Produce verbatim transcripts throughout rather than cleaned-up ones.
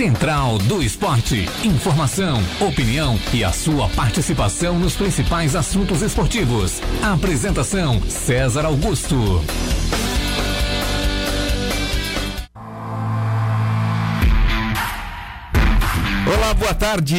Central do Esporte. Informação, opinião e a sua participação nos principais assuntos esportivos. Apresentação: César Augusto. Olá, boa tarde,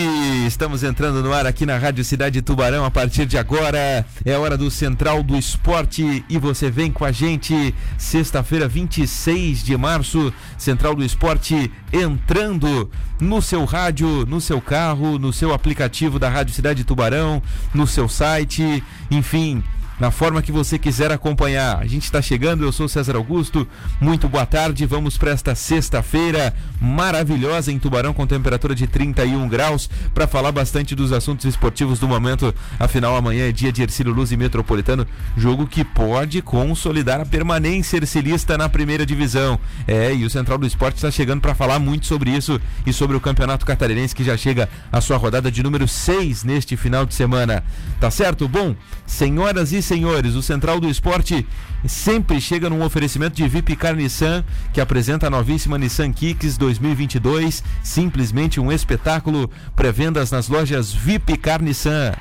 estamos entrando no ar aqui na Rádio Cidade Tubarão. A partir de agora é hora do Central do Esporte e você vem com a gente. Sexta-feira, vinte e seis de março, Central do Esporte entrando no seu rádio, no seu carro, no seu aplicativo da Rádio Cidade Tubarão, no seu site, enfim, na forma que você quiser acompanhar. A gente está chegando, eu sou César Augusto, muito boa tarde, vamos para esta sexta-feira maravilhosa em Tubarão, com temperatura de trinta e um graus, para falar bastante dos assuntos esportivos do momento. Afinal, amanhã é dia de Hercílio Luz e Metropolitano, jogo que pode consolidar a permanência hercilista na primeira divisão. É, e o Central do Esporte está chegando para falar muito sobre isso e sobre o Campeonato Catarinense, que já chega à sua rodada de número seis neste final de semana. Tá certo? Bom, senhoras e senhores, o Central do Esporte sempre chega num oferecimento de Vipcar Nissan, que apresenta a novíssima Nissan Kicks dois mil e vinte e dois, simplesmente um espetáculo. Pré-vendas nas lojas Vipcar Nissan.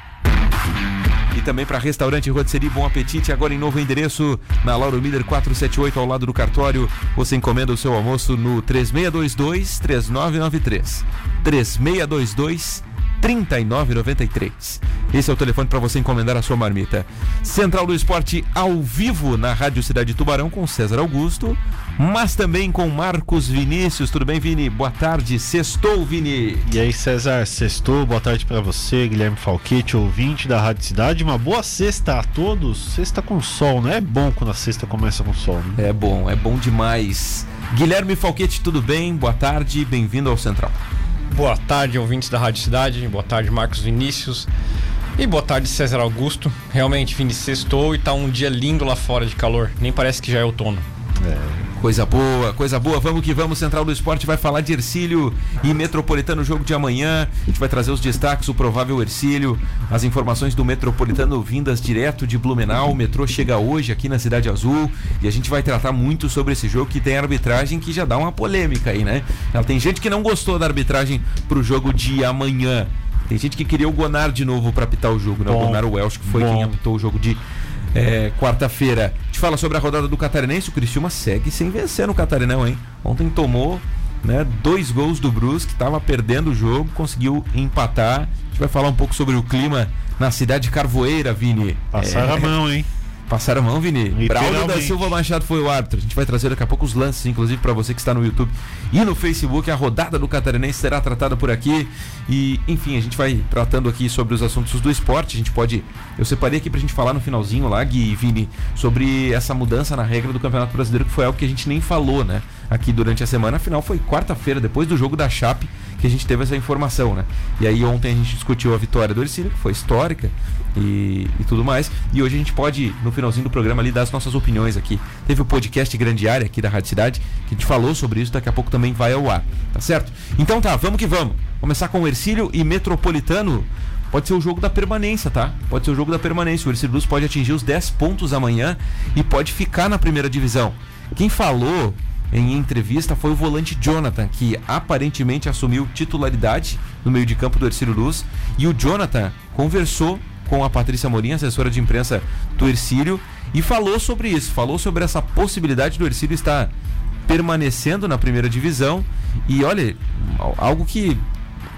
E também para restaurante Rotisserie Bom Apetite, agora em novo endereço, na Lauro Miller quatrocentos e setenta e oito, ao lado do cartório. Você encomenda o seu almoço no três seis dois dois, três nove nove três, três seis dois dois, três nove nove três. Esse é o telefone para você encomendar a sua marmita. Central do Esporte ao vivo na Rádio Cidade Tubarão, com César Augusto, mas também com Marcos Vinícius. Tudo bem, Vini? Boa tarde, sextou, Vini. E aí, César, sextou, boa tarde para você, Guilherme Falquete, ouvinte da Rádio Cidade. Uma boa sexta a todos, sexta com sol, né? É bom quando a sexta começa com sol, né? É bom, é bom demais. Guilherme Falquete, tudo bem? Boa tarde, bem-vindo ao Central. Boa tarde, ouvintes da Rádio Cidade, boa tarde, Marcos Vinícius, e boa tarde, César Augusto. Realmente, fim de sextou e tá um dia lindo lá fora de calor, nem parece que já é outono. É, coisa boa, coisa boa, vamos que vamos. Central do Esporte vai falar de Hercílio e Metropolitano, jogo de amanhã. A gente vai trazer os destaques, o provável Hercílio, as informações do Metropolitano vindas direto de Blumenau. O metrô chega hoje aqui na Cidade Azul e a gente vai tratar muito sobre esse jogo, que tem arbitragem que já dá uma polêmica aí, né? Já tem gente que não gostou da arbitragem pro jogo de amanhã. Tem gente que queria o Gunnar de novo para apitar o jogo, né? Bom, o Gunnar Welsch, que foi bom. Quem apitou o jogo de é, quarta-feira. A gente fala sobre a rodada do Catarinense. O Criciúma segue sem vencer no Catarinão, hein? Ontem tomou, né, dois gols do Brusque, estava perdendo o jogo, conseguiu empatar. A gente vai falar um pouco sobre o clima na cidade carvoeira, Vini. Passaram é... a mão, hein? Passaram a mão, Vini. Braulio da Silva Machado foi o árbitro. A gente vai trazer daqui a pouco os lances, inclusive, para você que está no YouTube e no Facebook. A rodada do Catarinense será tratada por aqui. E, enfim, a gente vai tratando aqui sobre os assuntos do esporte. A gente pode... Eu separei aqui pra gente falar no finalzinho lá, Gui e Vini, sobre essa mudança na regra do Campeonato Brasileiro, que foi algo que a gente nem falou, né, aqui durante a semana. Afinal, foi quarta-feira, depois do jogo da Chape, que a gente teve essa informação, né? E aí ontem a gente discutiu a vitória do Hercílio, que foi histórica e, e tudo mais. E hoje a gente pode, no finalzinho do programa ali, dar as nossas opiniões aqui. Teve o podcast Grande Área aqui da Rádio Cidade, que a gente falou sobre isso, daqui a pouco também vai ao ar, tá certo? Então tá, vamos que vamos. Começar com o Hercílio e Metropolitano. Pode ser o jogo da permanência, tá? Pode ser o jogo da permanência. O Hercílio Luz pode atingir os dez pontos amanhã e pode ficar na primeira divisão. Quem falou em entrevista foi o volante Jonathan, que aparentemente assumiu titularidade no meio de campo do Hercílio Luz. E o Jonathan conversou com a Patrícia Morim, assessora de imprensa do Hercílio, e falou sobre isso, falou sobre essa possibilidade do Hercílio estar permanecendo na primeira divisão. E olha, algo que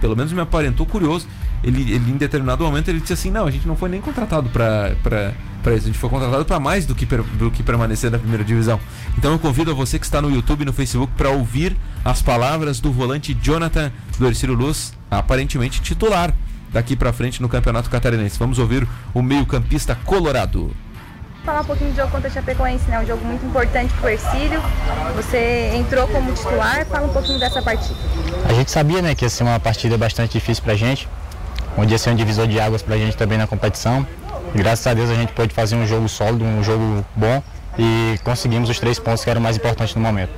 pelo menos me aparentou curioso, ele, ele em determinado momento ele disse assim: não, a gente não foi nem contratado para para para isso, a gente foi contratado para mais do que, per, do que permanecer na primeira divisão. Então eu convido a você que está no YouTube e no Facebook para ouvir as palavras do volante Jonathan do Hercílio Luz, aparentemente titular daqui para frente no Campeonato Catarinense. Vamos ouvir o meio-campista colorado. Falar um pouquinho do jogo contra a Chapecoense, né? Um jogo muito importante para o Hercílio. Você entrou como titular, fala um pouquinho dessa partida. A gente sabia, né, que ia ser uma partida bastante difícil para a gente, onde ia ser um divisor de águas para a gente também na competição. Graças a Deus a gente pôde fazer um jogo sólido, um jogo bom, e conseguimos os três pontos que eram mais importantes no momento.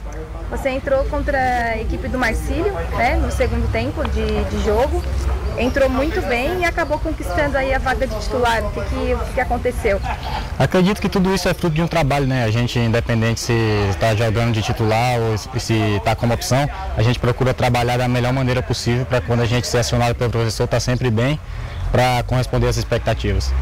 Você entrou contra a equipe do Marcílio, né, no segundo tempo de, de jogo. entrou muito bem e acabou conquistando aí a vaga de titular. O que, que, o que aconteceu? Acredito que tudo isso é fruto de um trabalho, né? A gente, independente se está jogando de titular ou se está como opção, a gente procura trabalhar da melhor maneira possível para quando a gente ser acionado pelo professor estar sempre bem para corresponder às expectativas.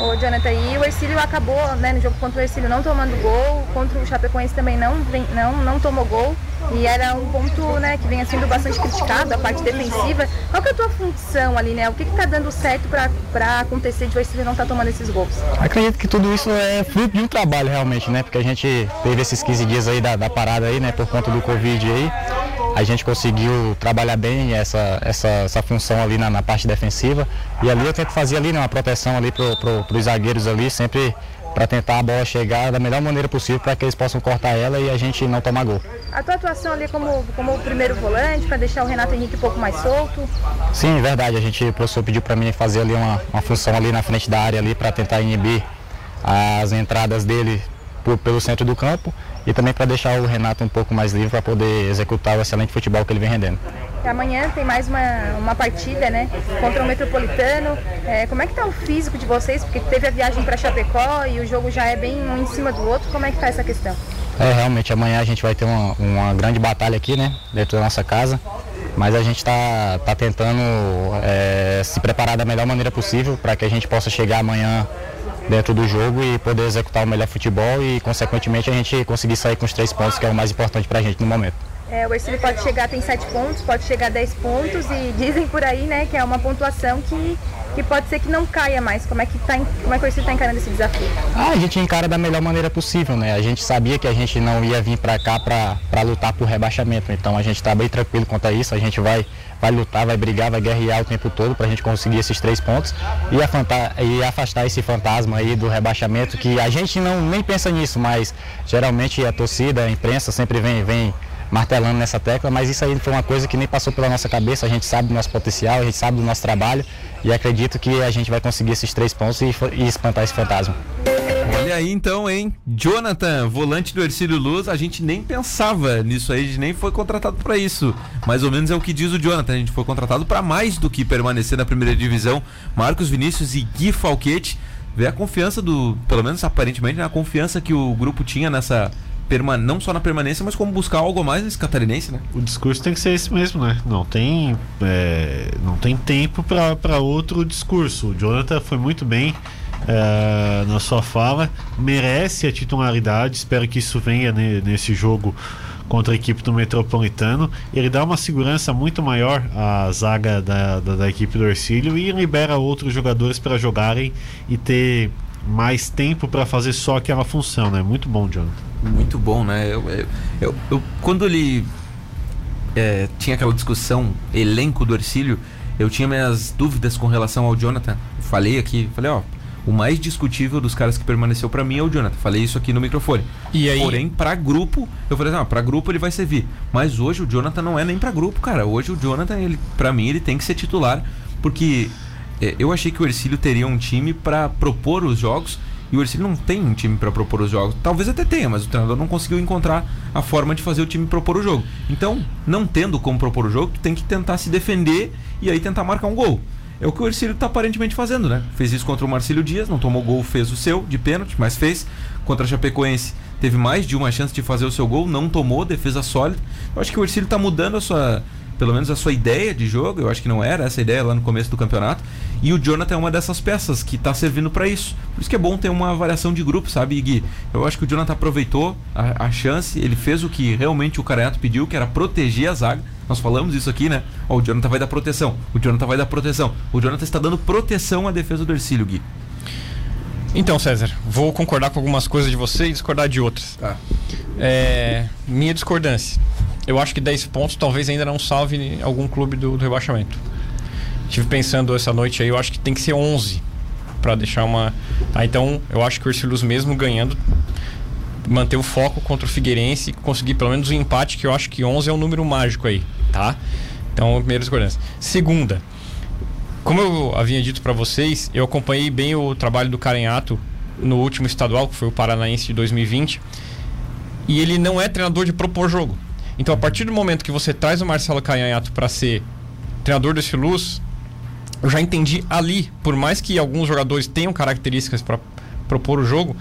O Jonathan, e o Hercílio acabou, né, no jogo contra o Hercílio não tomando gol, contra o Chapecoense também não, não, não tomou gol, e era um ponto, né, que vem sendo bastante criticado, a parte defensiva. Qual que é a tua função ali, né? O que está dando certo para acontecer de o Hercílio não estar tá tomando esses gols? Acredito que tudo isso é fruto de um trabalho realmente, né, porque a gente teve esses quinze dias aí da, da parada aí, né, por conta do Covid aí. A gente conseguiu trabalhar bem essa, essa, essa função ali na, na parte defensiva. E ali eu tento fazer ali, né, uma proteção ali pro, pro, pros zagueiros ali, sempre para tentar a bola chegar da melhor maneira possível para que eles possam cortar ela e a gente não tomar gol. A tua atuação ali como, como o primeiro volante, para deixar o Renato Henrique um pouco mais solto? Sim, verdade. A gente, o professor pediu para mim fazer ali uma, uma função ali na frente da área ali para tentar inibir as entradas dele por, pelo centro do campo. E também para deixar o Renato um pouco mais livre para poder executar o excelente futebol que ele vem rendendo. Amanhã tem mais uma, uma partida, né, contra o Metropolitano. É, como é que está o físico de vocês? Porque teve a viagem para Chapecó e o jogo já é bem um em cima do outro. Como é que está essa questão? É, realmente amanhã a gente vai ter uma, uma grande batalha aqui, né, dentro da nossa casa. Mas a gente está tá tentando é, se preparar da melhor maneira possível para que a gente possa chegar amanhã dentro do jogo e poder executar o melhor futebol e, consequentemente, a gente conseguir sair com os três pontos, que é o mais importante para a gente no momento. É, o Hercílio pode chegar, tem sete pontos, pode chegar a dez pontos e dizem por aí, né, que é uma pontuação que, que pode ser que não caia mais. Como é que, tá, como é que o Hercílio está encarando esse desafio? Ah, a gente encara da melhor maneira possível, né? A gente sabia que a gente não ia vir para cá para lutar por rebaixamento, então a gente está bem tranquilo quanto a isso, a gente vai, vai lutar, vai brigar, vai guerrear o tempo todo para a gente conseguir esses três pontos e, afanta, e afastar esse fantasma aí do rebaixamento, que a gente não, nem pensa nisso, mas geralmente a torcida, a imprensa sempre vem... vem martelando nessa tecla, mas isso aí foi uma coisa que nem passou pela nossa cabeça, a gente sabe do nosso potencial, a gente sabe do nosso trabalho e acredito que a gente vai conseguir esses três pontos e, e espantar esse fantasma. Olha aí então, hein? Jonathan, volante do Hercílio Luz, a gente nem pensava nisso aí, a gente nem foi contratado para isso. Mais ou menos é o que diz o Jonathan, a gente foi contratado para mais do que permanecer na primeira divisão. Marcos Vinícius e Gui Falquete, vê a confiança do, pelo menos aparentemente, a confiança que o grupo tinha nessa... Perma, não só na permanência, mas como buscar algo a mais nesse catarinense, né? O discurso tem que ser esse mesmo, né? Não tem, é, não tem tempo para outro discurso. O Jonathan foi muito bem é, na sua fala, merece a titularidade, espero que isso venha ne, nesse jogo contra a equipe do Metropolitano. Ele dá uma segurança muito maior à zaga da, da, da equipe do Hercílio e libera outros jogadores para jogarem e ter mais tempo para fazer só aquela função, né? Muito bom, Jonathan. Muito bom, né? Eu, eu, eu, eu, quando ele é, tinha aquela discussão, elenco do Hercílio, eu tinha minhas dúvidas com relação ao Jonathan. Falei aqui, falei, ó, o mais discutível dos caras que permaneceu pra mim é o Jonathan. Falei isso aqui no microfone. E aí? Porém, pra grupo, eu falei assim, ó, pra grupo ele vai servir. Mas hoje o Jonathan não é nem pra grupo, cara. Hoje o Jonathan, ele, pra mim, ele tem que ser titular, porque é, eu achei que o Hercílio teria um time pra propor os jogos. E o Hercílio não tem um time para propor os jogos. Talvez até tenha, mas o treinador não conseguiu encontrar a forma de fazer o time propor o jogo. Então, não tendo como propor o jogo, tu tem que tentar se defender e aí tentar marcar um gol. É o que o Hercílio tá aparentemente fazendo, né? Fez isso contra o Marcílio Dias, não tomou gol, fez o seu de pênalti, mas fez. Contra a Chapecoense, teve mais de uma chance de fazer o seu gol, não tomou, defesa sólida. Eu acho que o Hercílio tá mudando a sua... pelo menos a sua ideia de jogo, eu acho que não era essa ideia lá no começo do campeonato, e o Jonathan é uma dessas peças que está servindo para isso. Por isso que é bom ter uma variação de grupo, sabe, Gui? Eu acho que o Jonathan aproveitou a, a chance, ele fez o que realmente o Caranhato pediu, que era proteger a zaga. Nós falamos isso aqui, né? Ó, o Jonathan vai dar proteção, o Jonathan vai dar proteção. O Jonathan está dando proteção à defesa do Hercílio, Gui. Então, César, vou concordar com algumas coisas de você e discordar de outras. Tá. É, minha discordância. Eu acho que dez pontos talvez ainda não salve algum clube do, do rebaixamento. Estive pensando essa noite aí, eu acho que tem que ser onze para deixar uma... Tá, então, eu acho que o Hercílio Luz mesmo ganhando, manter o foco contra o Figueirense, conseguir pelo menos um empate, que eu acho que onze é um número mágico aí, tá? Então, primeira discordância. Segunda, como eu havia dito para vocês, eu acompanhei bem o trabalho do Caranhato no último estadual, que foi o Paranaense de dois mil e vinte, e ele não é treinador de propor jogo. Então, a partir do momento que você traz o Marcelo Caranhato para ser treinador do Hercílio Luz, eu já entendi ali, por mais que alguns jogadores tenham características para propor o jogo,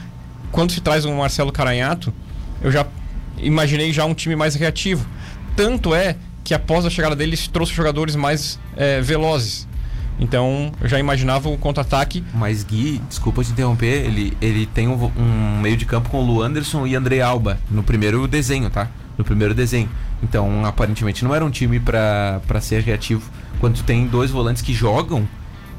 quando se traz um Marcelo Caranhato, eu já imaginei já um time mais reativo. Tanto é que após a chegada dele se trouxe jogadores mais é, velozes. Então eu já imaginava o contra-ataque. Mas Gui, desculpa te interromper, ele, ele tem um, um meio de campo com o Luanderson e André Alba no primeiro desenho, tá? No primeiro desenho. Então aparentemente não era um time pra, pra ser reativo. Quando tem dois volantes que jogam,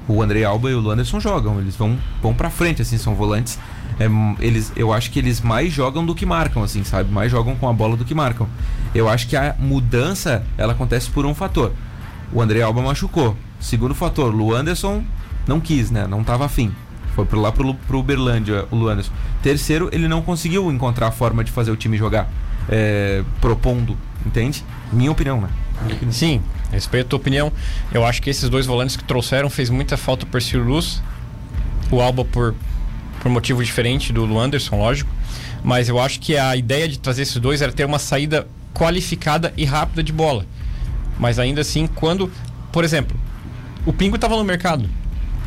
o André Alba e o Luanderson jogam, eles vão, vão pra frente, assim, são volantes. É, eles, eu acho que eles mais jogam do que marcam, assim, sabe? Mais jogam com a bola do que marcam. Eu acho que a mudança ela acontece por um fator. O André Alba machucou. Segundo fator, o Luanderson não quis, né? Não tava afim. Foi pro lá pro, pro Uberlândia o Luanderson. Terceiro, ele não conseguiu encontrar a forma de fazer o time jogar, é, propondo, entende? Minha opinião, né? Minha opinião. Sim, respeito a tua opinião. Eu acho que esses dois volantes que trouxeram fez muita falta pro Hercílio Luz. O Alba por... por motivo diferente do Luanderson, lógico, mas eu acho que a ideia de trazer esses dois era ter uma saída qualificada e rápida de bola. Mas ainda assim, quando, por exemplo, o Pingo estava no mercado,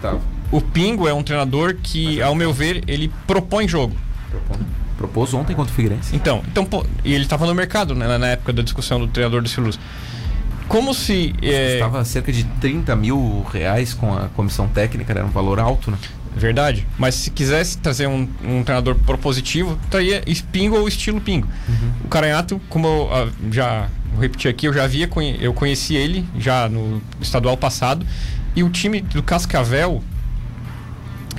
tá. O Pingo é um treinador que, ao meu ver, ele propõe jogo. Propõe. Propôs ontem contra o Figueirense. Então, então pô, e ele estava no mercado, né, na época da discussão do treinador do Silus. Como se é... estava cerca de trinta mil reais com a comissão técnica, era um valor alto, né? Verdade, mas se quisesse trazer um, um treinador propositivo, traria Pingo ou estilo Pingo. Uhum. O Caranhato, como eu ah, já vou repetir aqui, eu já havia, eu conheci ele já no estadual passado, e o time do Cascavel,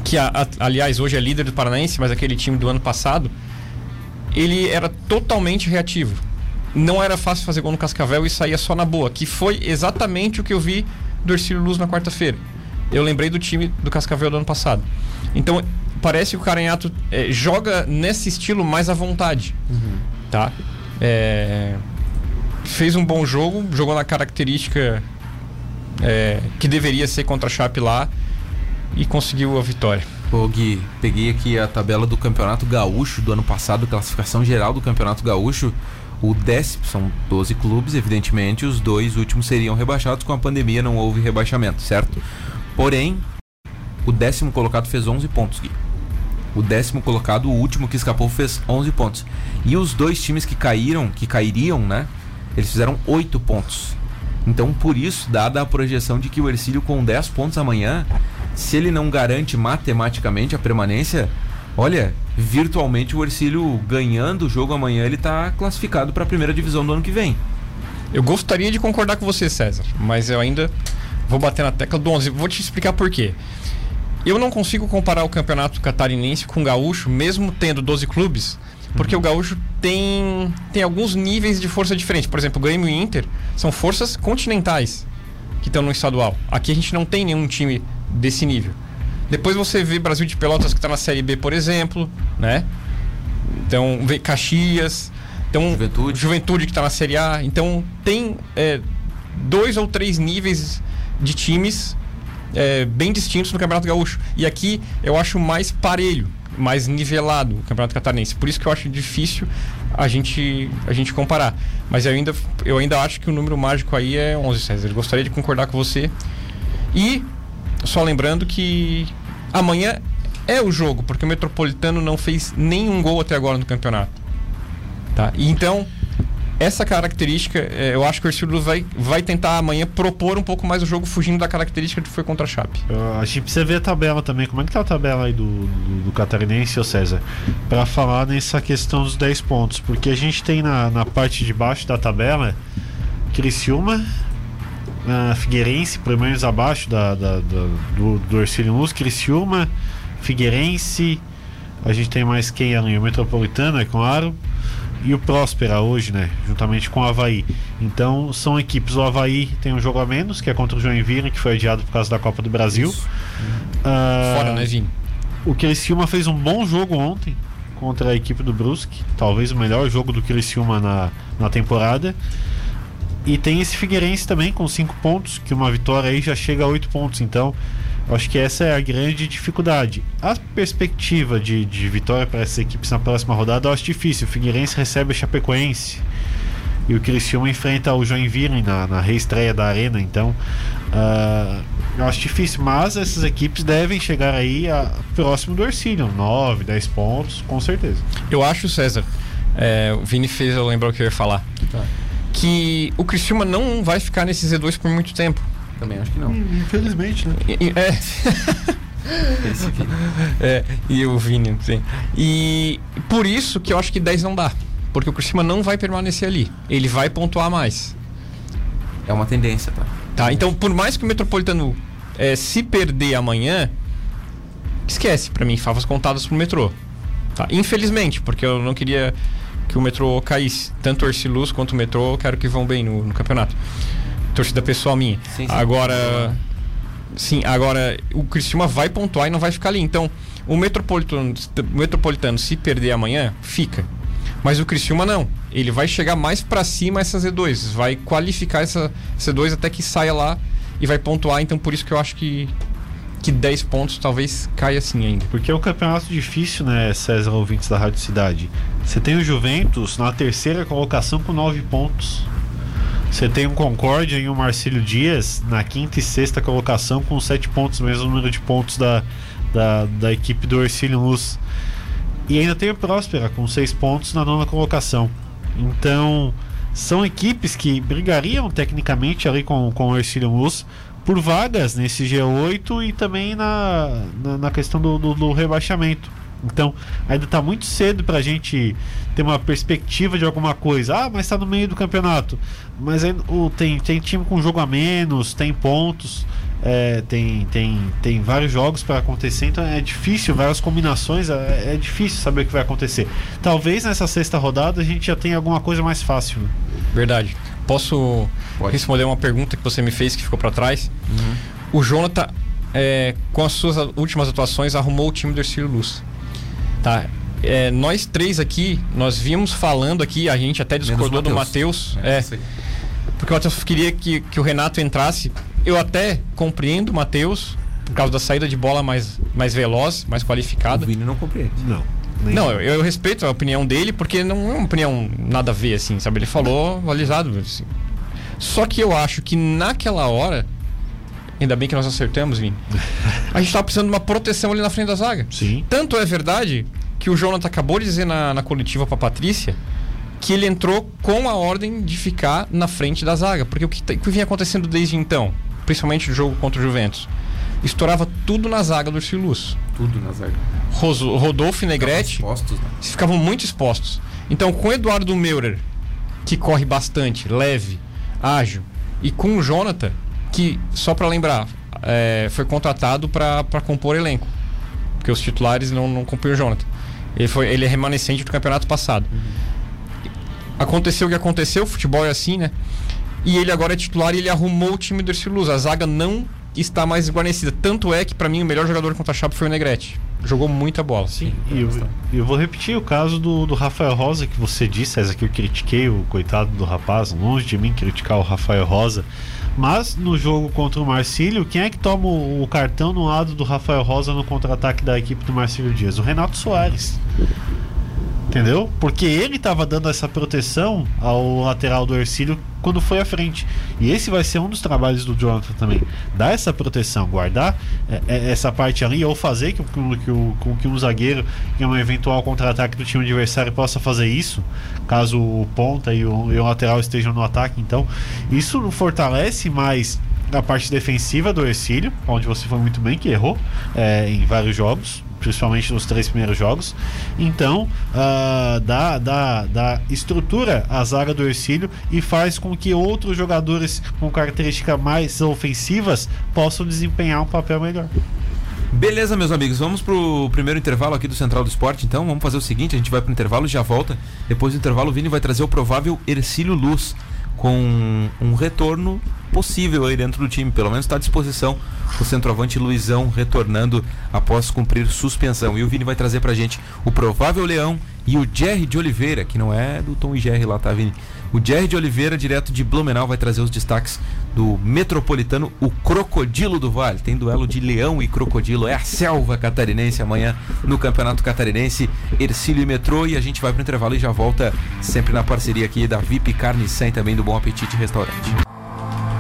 que a, a, aliás hoje é líder do Paranaense, mas aquele time do ano passado, ele era totalmente reativo. Não era fácil fazer gol no Cascavel e saía só na boa, que foi exatamente o que eu vi do Hercílio Luz na quarta-feira. Eu lembrei do time do Cascavel do ano passado. Então, parece que o Caranhato é, joga nesse estilo mais à vontade. Uhum. Tá? É, fez um bom jogo, jogou na característica é, que deveria ser contra a Chape lá e conseguiu a vitória. Ô Gui, peguei aqui a tabela do Campeonato Gaúcho do ano passado, classificação geral do Campeonato Gaúcho. O décimo, são doze clubes, evidentemente, os dois últimos seriam rebaixados. Com a pandemia não houve rebaixamento, certo? Porém, o décimo colocado fez onze pontos, Gui. O décimo colocado, o último que escapou, fez onze pontos. E os dois times que caíram, que cairiam, né? Eles fizeram oito pontos. Então, por isso, dada a projeção de que o Hercílio com dez pontos amanhã, se ele não garante matematicamente a permanência, olha, virtualmente o Hercílio ganhando o jogo amanhã, ele está classificado para a primeira divisão do ano que vem. Eu gostaria de concordar com você, César, mas eu ainda... vou bater na tecla do onze, vou te explicar por quê. Eu não consigo comparar o Campeonato Catarinense com o Gaúcho, mesmo tendo doze clubes, porque o Gaúcho tem, tem alguns níveis de força diferentes. Por exemplo, o Grêmio e o Inter são forças continentais que estão no estadual. Aqui a gente não tem nenhum time desse nível. Depois você vê Brasil de Pelotas, que está na Série B, por exemplo, né? Então, vê Caxias, então, Juventude. Juventude, que está na Série A. Então, tem é, dois ou três níveis de times é, bem distintos no Campeonato Gaúcho. E aqui eu acho mais parelho, mais nivelado o Campeonato Catarinense. Por isso que eu acho difícil a gente, a gente comparar. Mas eu ainda, eu ainda acho que o número mágico aí é onze, César. Eu gostaria de concordar com você. E só lembrando que amanhã é o jogo, porque o Metropolitano não fez nenhum gol até agora no campeonato. Tá? E então... essa característica, eu acho que o Hercílio Luz vai, vai tentar amanhã propor um pouco mais o jogo, fugindo da característica que foi contra a Chape. Uh, a gente precisa ver a tabela também. Como é que tá a tabela aí do, do, do Catarinense, ô César? Para falar nessa questão dos dez pontos. Porque a gente tem na, na parte de baixo da tabela Criciúma, uh, Figueirense, pelo menos abaixo da, da, da, do, do Hercílio Luz, Criciúma, Figueirense. A gente tem mais quem ali? O Metropolitano, é claro. E o Próspera hoje, né? Juntamente com o Avaí. Então, são equipes. O Avaí tem um jogo a menos, que é contra o Joinville, que foi adiado por causa da Copa do Brasil. Ah, fora, né, Vini? O Criciúma fez um bom jogo ontem contra a equipe do Brusque. Talvez o melhor jogo do Criciúma na, na temporada. E tem esse Figueirense também, com cinco pontos, que uma vitória aí já chega a oito pontos. Então, acho que essa é a grande dificuldade. A perspectiva de, de vitória para essas equipes na próxima rodada eu acho difícil. O Figueirense recebe a Chapecoense e o Criciúma enfrenta o Joinville na, na reestreia da Arena. Então uh, Eu acho difícil, mas essas equipes devem chegar aí a, próximo do Hercílio, nove, dez pontos, com certeza. Eu acho, César, é, o Vini fez eu lembrar o que eu ia falar, tá, que o Criciúma não vai ficar nesse Z dois por muito tempo. Também acho que não. Infelizmente, né? É... Esse Vini. É, e o Vini, sim. E por isso que eu acho que dez não dá, porque o Criciúma não vai permanecer ali, ele vai pontuar mais. É uma tendência, tá? Tá, então por mais que o Metropolitano é, se perder amanhã, esquece pra mim, favas contadas pro Metrô, tá? Infelizmente, porque eu não queria que o Metrô caísse. Tanto o Hercílio Luz quanto o Metrô, eu quero que vão bem no, no campeonato. Torcida pessoal minha. Sim, sim. Agora... Sim, agora o Criciúma vai pontuar e não vai ficar ali. Então, o Metropolitano, o Metropolitano se perder amanhã, fica. Mas o Criciúma não. Ele vai chegar mais pra cima essa Z dois. Vai qualificar essa Z dois até que saia lá e vai pontuar. Então, por isso que eu acho que, que dez pontos talvez caia assim ainda. Porque é um campeonato difícil, né, César, ouvintes da Rádio Cidade? Você tem o Juventus na terceira colocação com nove pontos. Você tem um Concórdia e um Marcílio Dias na quinta e sexta colocação com sete pontos, mesmo número de pontos da, da, da equipe do Hercílio Luz. E ainda tem o Próspera com seis pontos na nona colocação. Então, são equipes que brigariam tecnicamente ali com, com o Hercílio Luz por vagas nesse G oito e também na, na, na questão do, do, do rebaixamento. Então, ainda está muito cedo para a gente ter uma perspectiva de alguma coisa. Ah, mas está no meio do campeonato. Mas aí, o, tem, tem time com jogo a menos, tem pontos, é, tem, tem, tem vários jogos para acontecer. Então é difícil, várias combinações, é, é difícil saber o que vai acontecer. Talvez nessa sexta rodada a gente já tenha alguma coisa mais fácil. Verdade. Posso Pode. responder uma pergunta que você me fez que ficou para trás? Uhum. O Jonathan, é, com as suas últimas atuações, arrumou o time do Hercílio Luz. Tá, é, nós três aqui, nós vimos falando aqui, a gente até discordou do Matheus, é, é, porque o Matheus queria que, que o Renato entrasse. Eu até compreendo o Matheus por causa da saída de bola mais, mais veloz, mais qualificada. O Vini não compreende. Não, não eu, eu respeito a opinião dele, porque não é uma opinião nada a ver, assim, sabe? Ele falou valorizado, assim. Só que eu acho que naquela hora, ainda bem que nós acertamos, Vini, a gente estava precisando de uma proteção ali na frente da zaga. Sim. Tanto é verdade que o Jonathan acabou de dizer na, na coletiva para a Patrícia que ele entrou com a ordem de ficar na frente da zaga. Porque o que, o que vinha acontecendo desde então, principalmente o jogo contra o Juventus, estourava tudo na zaga do Hercílio Luz. Tudo na zaga. Roso, Rodolfo e Negrete ficavam expostos, né? Ficavam muito expostos. Então, com o Eduardo Meurer, que corre bastante, leve, ágil, e com o Jonathan, que, só para lembrar, é, foi contratado para compor elenco, porque os titulares não, não compunham o Jonathan. Ele, foi, ele é remanescente do campeonato passado. Uhum. Aconteceu o que aconteceu, o futebol é assim, né? E ele agora é titular e ele arrumou o time do Hercílio Luz. A zaga não está mais guarnecida. Tanto é que, para mim, o melhor jogador contra a Chape foi o Negrete. Jogou muita bola. Sim, e eu, eu vou repetir o caso do, do Rafael Rosa, que você disse, César, que eu critiquei o coitado do rapaz. Longe de mim criticar o Rafael Rosa. Mas no jogo contra o Marcílio, quem é que toma o cartão no lado do Rafael Rosa no contra-ataque da equipe do Marcílio Dias? O Renato Soares. Entendeu? Porque ele estava dando essa proteção ao lateral do Hercílio quando foi à frente. E esse vai ser um dos trabalhos do Jonathan também. Dar essa proteção, guardar essa parte ali, ou fazer que, que, que, que um zagueiro em um eventual contra-ataque do time adversário possa fazer isso, caso o ponta e o, e o lateral estejam no ataque. Então, isso fortalece mais a parte defensiva do Hercílio, onde você foi muito bem, que errou é, em vários jogos, principalmente nos três primeiros jogos. Então, uh, dá, dá, dá estrutura à zaga do Hercílio e faz com que outros jogadores com características mais ofensivas possam desempenhar um papel melhor. Beleza, meus amigos, vamos pro primeiro intervalo aqui do Central do Esporte. Então, vamos fazer o seguinte, a gente vai pro intervalo e já volta. Depois do intervalo, o Vini vai trazer o provável Hercílio Luz, com um retorno possível aí dentro do time, pelo menos está à disposição o centroavante Luizão, retornando após cumprir suspensão. E o Vini vai trazer pra gente o provável Leão e o Jerry de Oliveira, que não é do Tom e Jerry lá, tá, Vini? O Jerry de Oliveira, direto de Blumenau, vai trazer os destaques do Metropolitano, o Crocodilo do Vale. Tem duelo de Leão e Crocodilo, é a selva catarinense amanhã no Campeonato Catarinense, Hercílio e Metrô. E a gente vai pro intervalo e já volta, sempre na parceria aqui da V I P Carne Sem, também do Bom Apetite Restaurante.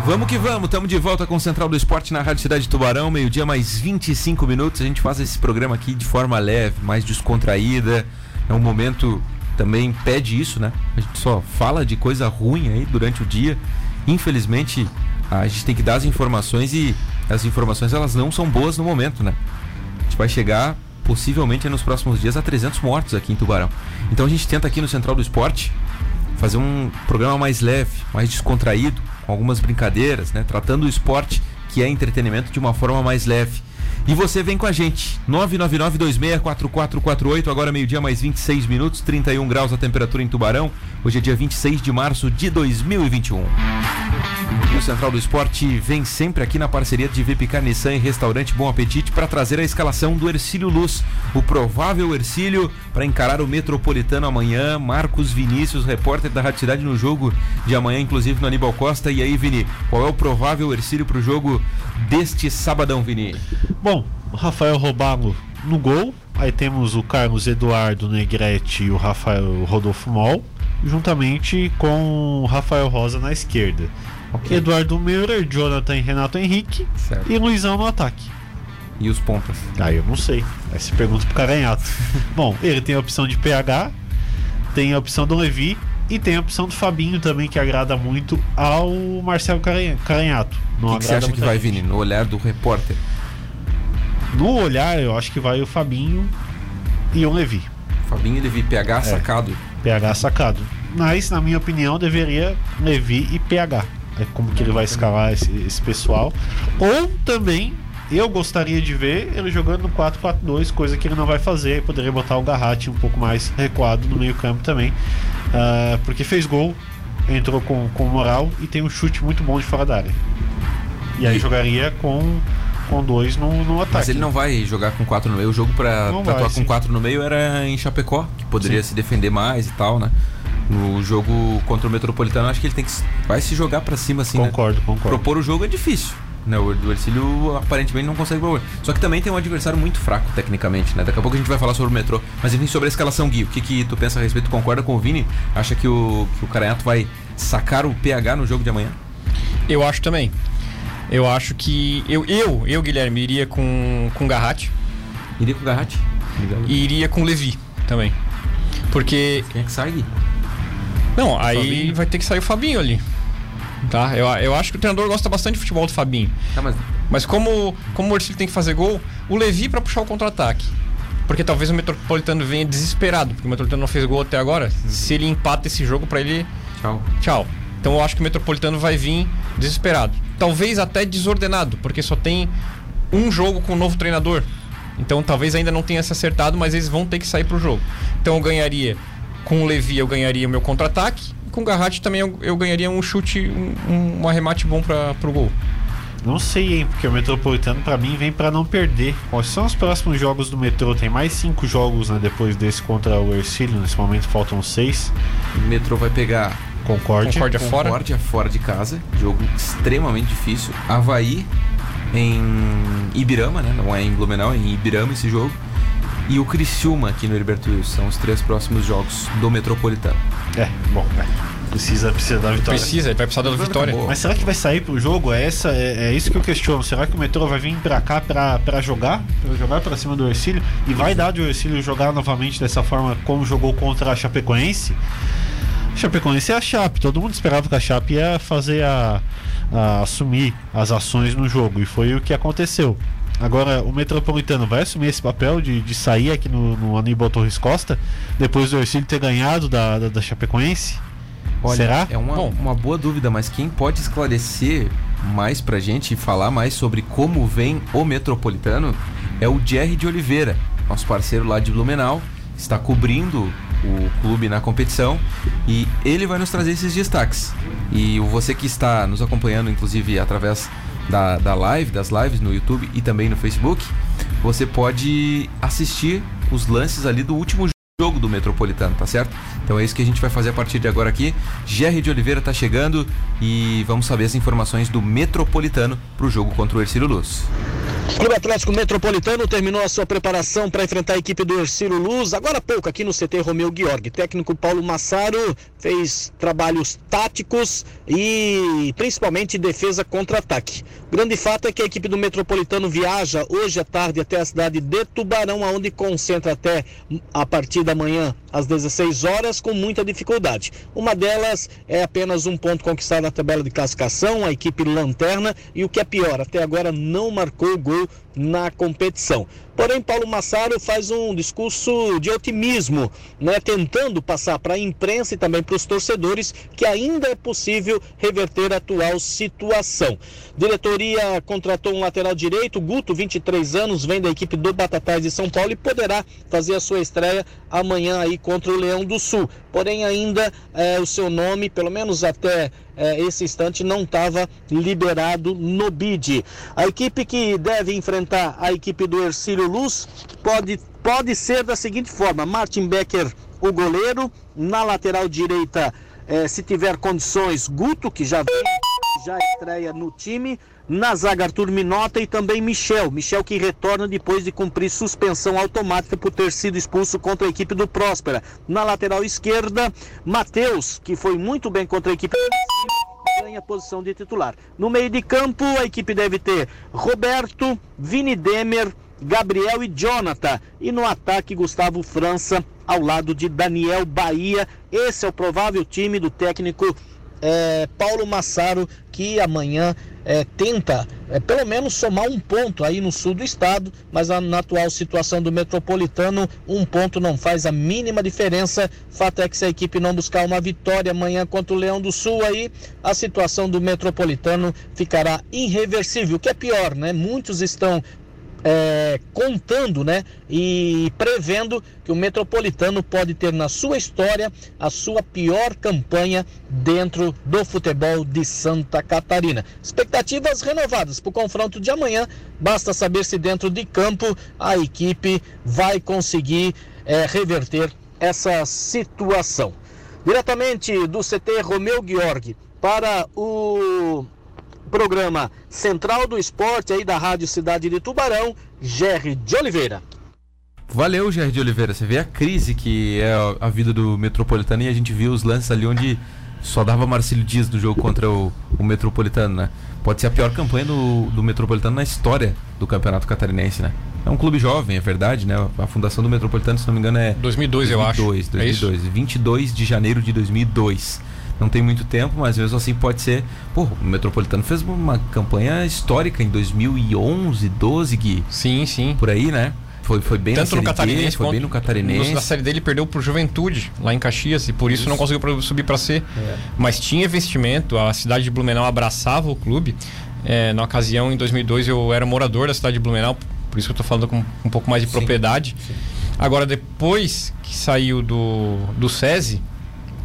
Vamos que vamos, estamos de volta com o Central do Esporte na Rádio Cidade Tubarão, meio-dia mais vinte e cinco minutos, a gente faz esse programa aqui de forma leve, mais descontraída, é um momento, também pede isso, né? A gente só fala de coisa ruim aí durante o dia, infelizmente a gente tem que dar as informações e as informações elas não são boas no momento, né? A gente vai chegar possivelmente nos próximos dias a trezentos mortos aqui em Tubarão, então a gente tenta aqui no Central do Esporte fazer um programa mais leve, mais descontraído, com algumas brincadeiras, né? Tratando o esporte, que é entretenimento, de uma forma mais leve. E você vem com a gente, nove nove nove, dois seis quatro quatro quatro oito, agora meio-dia mais vinte e seis minutos, trinta e um graus a temperatura em Tubarão. Hoje é dia vinte e seis de março de dois mil e vinte e um. E o Central do Esporte vem sempre aqui na parceria de V P K Nissan e Restaurante Bom Apetite para trazer a escalação do Hercílio Luz, o provável Hercílio para encarar o Metropolitano amanhã. Marcos Vinícius, repórter da Rádio Cidade, no jogo de amanhã, inclusive no Aníbal Costa. E aí, Vini, qual é o provável Hercílio para o jogo deste sabadão, Vini? Bom, Rafael Robalo no gol, aí temos o Carlos Eduardo Negrete e o Rafael Rodolfo Moll, juntamente com o Rafael Rosa na esquerda. Okay. Eduardo Meurer, Jonathan e Renato Henrique, certo. E Luizão no ataque. E os pontas? Ah, eu não sei. Aí se pergunta pro Caranhato. Bom, ele tem a opção de P H, tem a opção do Levi e tem a opção do Fabinho também, que agrada muito ao Marcelo Caranhato. O que, que você acha que vai, gente? Vini, no olhar do repórter? No olhar, eu acho que vai o Fabinho e o Levi. Fabinho e Levi, P H é. sacado. P H sacado. Mas, na minha opinião, deveria Levi e P H. É como que ele vai escalar esse, esse pessoal. Ou também, eu gostaria de ver ele jogando no quatro quatro dois, coisa que ele não vai fazer. Poderia botar o Garratti um pouco mais recuado no meio-campo também. Uh, porque fez gol, entrou com, com moral e tem um chute muito bom de fora da área. E aí jogaria com. com dois no, no ataque. Mas ele não vai jogar com quatro no meio. O jogo pra, pra vai, atuar sim. com quatro no meio era em Chapecó, que poderia sim. se defender mais e tal, né? No jogo contra o Metropolitano, acho que ele tem que vai se jogar pra cima, assim, Concordo, né? concordo. Propor o jogo é difícil, né? O Hercílio aparentemente não consegue propor. Só que também tem um adversário muito fraco, tecnicamente, né? Daqui a pouco a gente vai falar sobre o Metrô. Mas enfim, sobre a escalação, Gui, o que, que tu pensa a respeito? Concorda com o Vini? Acha que o, que o Caranhato vai sacar o P H no jogo de amanhã? Eu acho também. Eu acho que... Eu, eu, eu Guilherme, iria com o Garratti. Iria com o Garratti? E iria com o Levi também. Porque... Quem é que sai? Não, o aí Fabinho. Vai ter que sair o Fabinho ali. Tá? Eu, eu acho que o treinador gosta bastante de futebol do Fabinho. Tá, mas... mas como, como o Hercílio tem que fazer gol, o Levi pra puxar o contra-ataque. Porque talvez o Metropolitano venha desesperado, porque o Metropolitano não fez gol até agora. Uhum. Se ele empata esse jogo pra ele... Tchau. Tchau. Então eu acho que o Metropolitano vai vir desesperado. Talvez até desordenado, porque só tem um jogo com o novo treinador. Então talvez ainda não tenha se acertado, mas eles vão ter que sair pro jogo. Então eu ganharia com o Levi, eu ganharia o meu contra-ataque. E com o Garratti também eu, eu ganharia um chute, um, um arremate bom pra, pro gol. Não sei, hein, porque o Metropolitano pra mim vem pra não perder. Quais são os próximos jogos do Metrô? Tem mais cinco jogos, né, depois desse contra o Hercílio. Nesse momento faltam seis. O Metrô vai pegar... Concórdia, Concórdia, fora. Concórdia fora de casa, jogo extremamente difícil. Avaí em Ibirama, né? Não é em Blumenau, é em Ibirama esse jogo. E o Criciúma aqui no Heriberto Wilson. São os três próximos jogos do Metropolitano. É, bom, é. Precisa, precisa da vitória. Precisa, ele vai precisar da vitória. Mas será que vai sair pro jogo? É, essa, é, é isso que eu questiono. Será que o Metrô vai vir pra cá pra, pra jogar? Pra jogar pra cima do Hercílio? E vai dar de o Hercílio jogar novamente dessa forma como jogou contra a Chapecoense? Chapecoense é a Chape, todo mundo esperava que a Chape ia fazer a, a assumir as ações no jogo, e foi o que aconteceu. Agora o Metropolitano vai assumir esse papel de, de sair aqui no, no Aníbal Torres Costa depois do Hercílio ter ganhado da, da, da Chapecoense? Olha, será? É uma, uma boa dúvida, mas quem pode esclarecer mais pra gente e falar mais sobre como vem o Metropolitano é o Jerry de Oliveira, nosso parceiro lá de Blumenau, está cobrindo o clube na competição e ele vai nos trazer esses destaques. E você que está nos acompanhando, inclusive através da, da live, das lives no YouTube e também no Facebook, você pode assistir os lances ali do último jogo do Metropolitano, tá certo? Então é isso que a gente vai fazer a partir de agora aqui. Jerry de Oliveira tá chegando e vamos saber as informações do Metropolitano pro jogo contra o Hercílio Luz. Clube Atlético Metropolitano terminou a sua preparação para enfrentar a equipe do Hercílio Luz, agora há pouco aqui no C T Romeu Gheorghe. Técnico Paulo Massaro fez trabalhos táticos e principalmente defesa contra-ataque. O grande fato é que a equipe do Metropolitano viaja hoje à tarde até a cidade de Tubarão, onde concentra até a partir da manhã às dezesseis horas com muita dificuldade. Uma delas é apenas um ponto conquistado na tabela de classificação, a equipe lanterna, e o que é pior, até agora não marcou gol na competição. Porém, Paulo Massaro faz um discurso de otimismo, né, tentando passar para a imprensa e também para os torcedores que ainda é possível reverter a atual situação. Diretoria contratou um lateral direito, Guto, vinte e três anos, vem da equipe do Batatais de São Paulo e poderá fazer a sua estreia amanhã aí contra o Leão do Sul. Porém, ainda eh, o seu nome, pelo menos até eh, esse instante, não estava liberado no B I D. A equipe que deve enfrentar a equipe do Hercílio Luz pode, pode ser da seguinte forma: Martin Becker, o goleiro, na lateral direita, eh, se tiver condições, Guto, que já vem, já estreia no time, na zaga Arthur Minota e também Michel, Michel que retorna depois de cumprir suspensão automática por ter sido expulso contra a equipe do Próspera. Na lateral esquerda, Matheus, que foi muito bem contra a equipe do, ganha a posição de titular. No meio de campo, a equipe deve ter Roberto, Vini Demer, Gabriel e Jonathan, e no ataque Gustavo França ao lado de Daniel Bahia. Esse é o provável time do técnico É, Paulo Massaro, que amanhã é, tenta é, pelo menos somar um ponto aí no sul do estado, mas na, na atual situação do Metropolitano, um ponto não faz a mínima diferença. Fato é que se a equipe não buscar uma vitória amanhã contra o Leão do Sul, aí a situação do Metropolitano ficará irreversível, o que é pior, né? Muitos estão É, contando, né, e prevendo que o Metropolitano pode ter na sua história a sua pior campanha dentro do futebol de Santa Catarina. Expectativas renovadas para o confronto de amanhã. Basta saber se dentro de campo a equipe vai conseguir é, reverter essa situação. Diretamente do C T Romeu Gheorghe para o programa Central do Esporte aí da Rádio Cidade de Tubarão, Jerry de Oliveira. Valeu, Jerry de Oliveira. Você vê a crise que é a vida do Metropolitano, e a gente viu os lances ali onde só dava Marcílio Dias no jogo contra o, o Metropolitano, né? Pode ser a pior campanha do, do Metropolitano na história do Campeonato Catarinense, né? É um clube jovem, é verdade, né? A fundação do Metropolitano, se não me engano, é dois mil e dois, eu acho. dois mil e dois, é vinte e dois de janeiro de dois mil e dois. Não tem muito tempo, mas mesmo assim pode ser. Pô, o Metropolitano fez uma campanha histórica em dois mil e onze, doze, Gui. Sim, sim. Por aí, né? Foi, foi bem Tanto na Série no Catarinense, D, foi bem no Catarinense. Na Série D ele perdeu pro Juventude, lá em Caxias, e por isso, isso. não conseguiu subir pra C. É. Mas tinha investimento, a cidade de Blumenau abraçava o clube. É, na ocasião, em dois mil e dois, eu era morador da cidade de Blumenau, por isso que eu tô falando com um pouco mais de sim, propriedade. Sim. Agora, depois que saiu do, do SESI,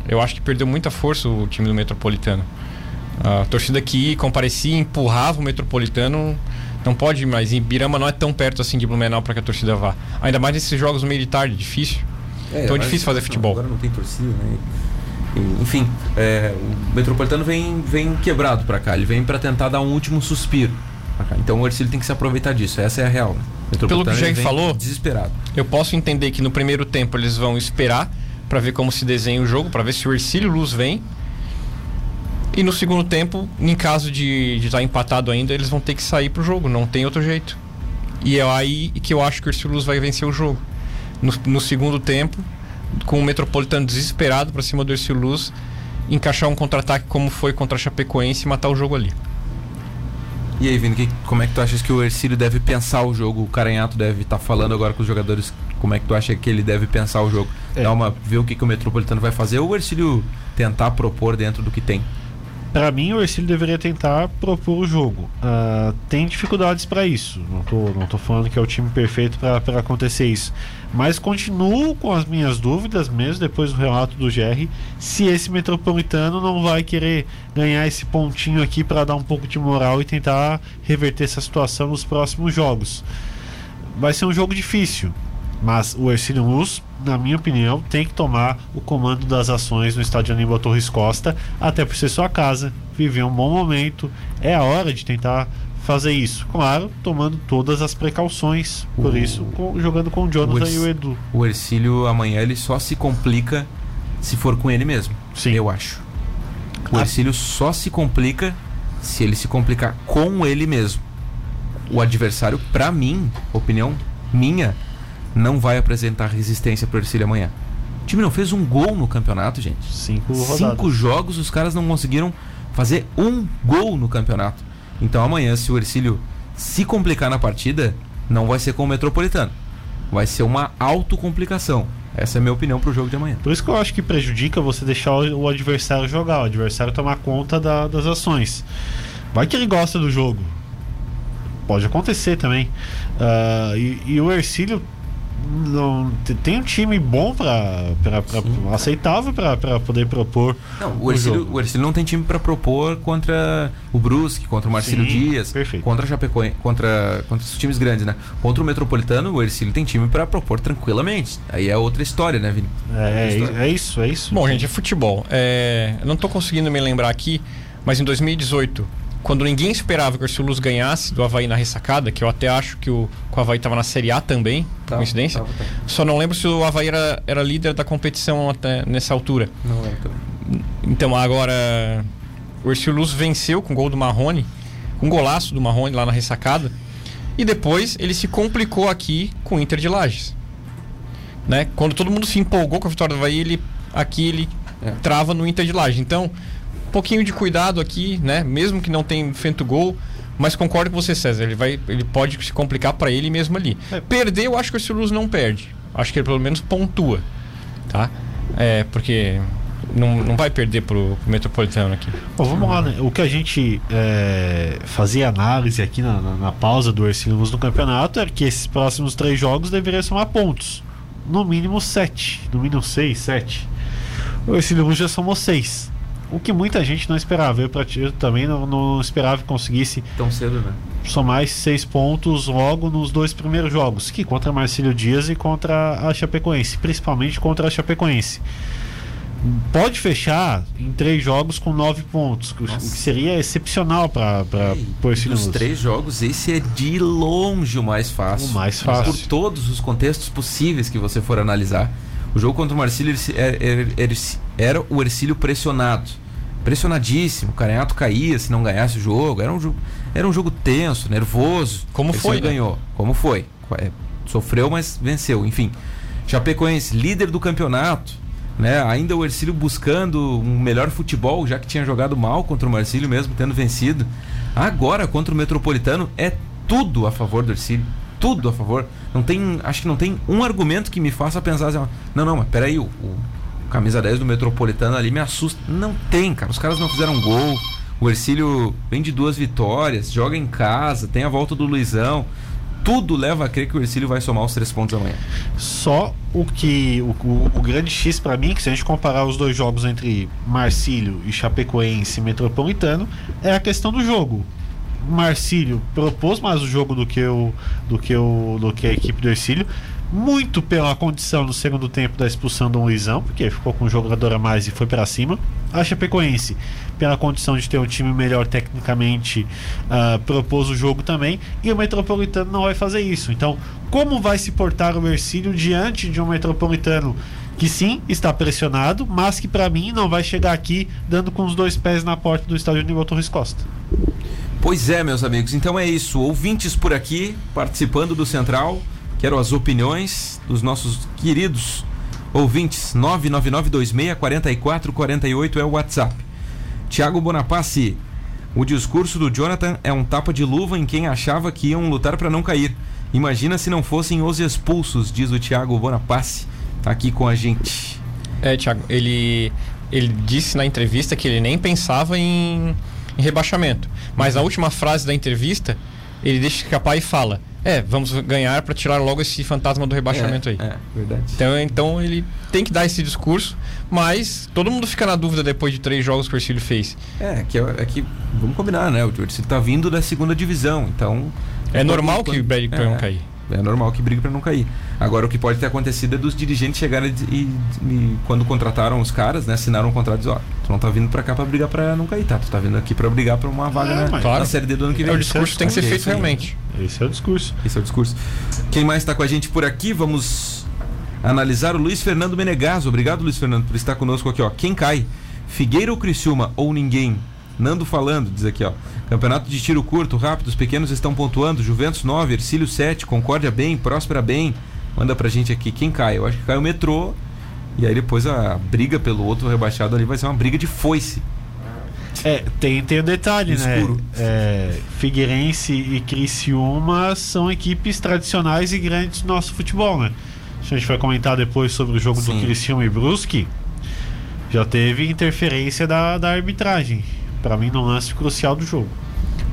eu acho que perdeu muita força o time do Metropolitano. A torcida que comparecia, empurrava o Metropolitano, não pode ir mais. Em Birama não é tão perto assim de Blumenau para que a torcida vá. Ainda mais nesses jogos no meio de tarde, difícil. É, então é difícil fazer futebol. Agora não tem torcida, né? Enfim, é, o Metropolitano vem, vem quebrado para cá. Ele vem para tentar dar um último suspiro. Então o Hercílio tem que se aproveitar disso. Essa é a real. Né? Pelo que o Jair falou, desesperado. Eu posso entender que no primeiro tempo eles vão esperar para ver como se desenha o jogo, para ver se o Hercílio Luz vem, e no segundo tempo, em caso de estar empatado ainda, eles vão ter que sair pro jogo, não tem outro jeito. E é aí que eu acho que o Hercílio Luz vai vencer o jogo no, no segundo tempo, com o Metropolitano desesperado para cima do Hercílio Luz, encaixar um contra-ataque como foi contra a Chapecoense e matar o jogo ali. E aí, Vini, que, como é que tu achas que o Hercílio deve pensar o jogo? O Caranhato deve estar tá falando agora com os jogadores. Como é que tu acha que ele deve pensar o jogo? É. Dá uma, ver o que, que o Metropolitano vai fazer, ou o Hercílio tentar propor dentro do que tem? Para mim, o Hercílio deveria tentar propor o jogo. Uh, tem dificuldades para isso. Não tô, não tô falando que é o time perfeito para acontecer isso. Mas continuo com as minhas dúvidas, mesmo depois do relato do Jerry, se esse Metropolitano não vai querer ganhar esse pontinho aqui para dar um pouco de moral e tentar reverter essa situação nos próximos jogos. Vai ser um jogo difícil, mas o Hercílio Luz, na minha opinião, tem que tomar o comando das ações no estádio Aníbal Torres Costa, até por ser sua casa, viver um bom momento. É a hora de tentar fazer isso, claro, tomando todas as precauções, por o... isso com, jogando com o Jonathan o Herc... e o Edu. O Hercílio amanhã ele só se complica se for com ele mesmo. Sim. Eu acho. O Hercílio só se complica se ele se complicar com ele mesmo. O adversário, pra mim, opinião minha, não vai apresentar resistência pro Hercílio amanhã. O time não fez um gol no campeonato, gente. Cinco rodadas. Cinco jogos, os caras não conseguiram fazer um gol no campeonato. Então amanhã, se o Hercílio se complicar na partida, não vai ser com o Metropolitano. Vai ser uma autocomplicação. Essa é a minha opinião pro jogo de amanhã. Por isso que eu acho que prejudica você deixar o adversário jogar, o adversário tomar conta da, das ações. Vai que ele gosta do jogo. Pode acontecer também. Uh, e, e o Hercílio não, tem um time bom pra, pra, pra, aceitável pra, pra poder propor. Não, o, Hercílio, o Hercílio não tem time pra propor contra o Brusque, contra o Marcílio Dias, perfeito. Contra a Chapecoense, contra, contra os times grandes, né? Contra o Metropolitano, o Hercílio tem time pra propor tranquilamente. Aí é outra história, né, Vini? É, é, história. é isso, é isso. Bom, gente, é futebol. É, eu não tô conseguindo me lembrar aqui, mas em dois mil e dezoito, quando ninguém esperava que o Hercílio Luz ganhasse do Avaí na ressacada, que eu até acho que o, que o Avaí estava na Série A também, tá, coincidência, tá, tá. Só não lembro se o Avaí era, era líder da competição até nessa altura. Não lembro também. Então agora, o Hercílio Luz venceu com o gol do Marrone, com um golaço do Marrone lá na ressacada, e depois ele se complicou aqui com o Inter de Lages. Né? Quando todo mundo se empolgou com a vitória do Avaí, ele, aqui ele é. trava no Inter de Lages. Então... um pouquinho de cuidado aqui, né? Mesmo que não tenha feito o gol, mas concordo com você, César, ele, vai, ele pode se complicar para ele mesmo ali. É. Perder, eu acho que o Hercílio Luz não perde. Acho que ele pelo menos pontua, tá? É, porque não, não vai perder pro, pro Metropolitano aqui. Bom, vamos lá, né? O que a gente é, fazia análise aqui na, na, na pausa do Hercílio Luz no campeonato é que esses próximos três jogos deveriam somar pontos. No mínimo sete, no mínimo seis, sete. O Hercílio Luz já somou seis. O que muita gente não esperava. Eu, eu também não, não esperava que conseguisse tão cedo, né? Somar esses seis pontos logo nos dois primeiros jogos, que contra Marcílio Dias e contra a Chapecoense, principalmente contra a Chapecoense. Pode fechar em três jogos com nove pontos, o que seria excepcional para o Hercílio Luz. Nos três jogos, esse é de longe o mais fácil. O mais fácil. Por todos os contextos possíveis que você for analisar. O jogo contra o Marcílio era o Hercílio pressionado, pressionadíssimo, o Caranhato caía se não ganhasse o jogo, era um jogo, era um jogo tenso, nervoso. Como foi, né? Ganhou, como foi, sofreu, mas venceu, enfim. Chapecoense, líder do campeonato, né? Ainda o Hercílio buscando um melhor futebol, já que tinha jogado mal contra o Marcílio mesmo, tendo vencido. Agora, contra o Metropolitano, é tudo a favor do Hercílio. Tudo a favor, não tem, acho que não tem um argumento que me faça pensar assim, não, não, mas peraí, o, o camisa dez do Metropolitano ali me assusta, não tem, cara, os caras não fizeram gol, o Hercílio vem de duas vitórias, joga em casa, tem a volta do Luizão, tudo leva a crer que o Hercílio vai somar os três pontos amanhã. Só o que, o, o, o grande X pra mim, que se a gente comparar os dois jogos entre Marcílio e Chapecoense e Metropolitano, é a questão do jogo. Marcílio propôs mais o jogo do que, o, do, que o, do que a equipe do Hercílio, muito pela condição no segundo tempo da expulsão do Luizão, porque ficou com um jogador a mais e foi para cima. A Chapecoense, pela condição de ter um time melhor tecnicamente, uh, propôs o jogo também, e o Metropolitano não vai fazer isso. Então, como vai se portar o Hercílio diante de um Metropolitano que sim, está pressionado, mas que para mim não vai chegar aqui dando com os dois pés na porta do estádio Aníbal Torres Costa? Pois é, meus amigos, então é isso, ouvintes por aqui, participando do Central, quero as opiniões dos nossos queridos ouvintes. Nove nove nove dois seis quatro quatro quatro oito é o WhatsApp. Thiago Bonapassi, o discurso do Jonathan é um tapa de luva em quem achava que iam lutar para não cair, imagina se não fossem os expulsos, diz o Thiago Bonapassi, tá aqui com a gente. É, Thiago, ele, ele disse na entrevista que ele nem pensava em... em rebaixamento, mas na última frase da entrevista, ele deixa escapar e fala, é, vamos ganhar para tirar logo esse fantasma do rebaixamento é, aí é, verdade. Então, então ele tem que dar esse discurso, mas todo mundo fica na dúvida depois de três jogos que o Hercílio fez. É, que, é que vamos combinar, né, o Hercílio tá vindo da segunda divisão, então é normal quando... que o Brad é, cair. É normal que brigue para não cair. Agora, o que pode ter acontecido é dos dirigentes chegarem e, e quando contrataram os caras, né, assinaram um contrato e dizer, ó, tu não tá vindo para cá para brigar para não cair, tá? Tu tá vindo aqui para brigar para uma vaga é, na, claro. na Série D do ano que vem. É, o discurso é, tem que ser é, feito é, realmente. Esse é o discurso. Esse é o discurso. Quem mais tá com a gente por aqui? Vamos analisar o Luiz Fernando Menegaso. Obrigado, Luiz Fernando, por estar conosco aqui, ó. Quem cai? Figueira ou Criciúma ou ninguém? Nando falando, diz aqui, ó. Campeonato de tiro curto, rápido, os pequenos estão pontuando. Juventus nove, Hercílio sete, Concórdia bem, Próspera bem. Manda pra gente aqui quem cai. Eu acho que cai o Metrô. E aí depois a briga pelo outro rebaixado ali vai ser uma briga de foice. É, tem, tem um detalhe, escuro, né? É, Figueirense e Criciúma são equipes tradicionais e grandes do nosso futebol, né? A gente vai comentar depois sobre o jogo Sim. do Criciúma e Brusque. Já teve interferência da, da arbitragem. Pra mim, no lance crucial do jogo.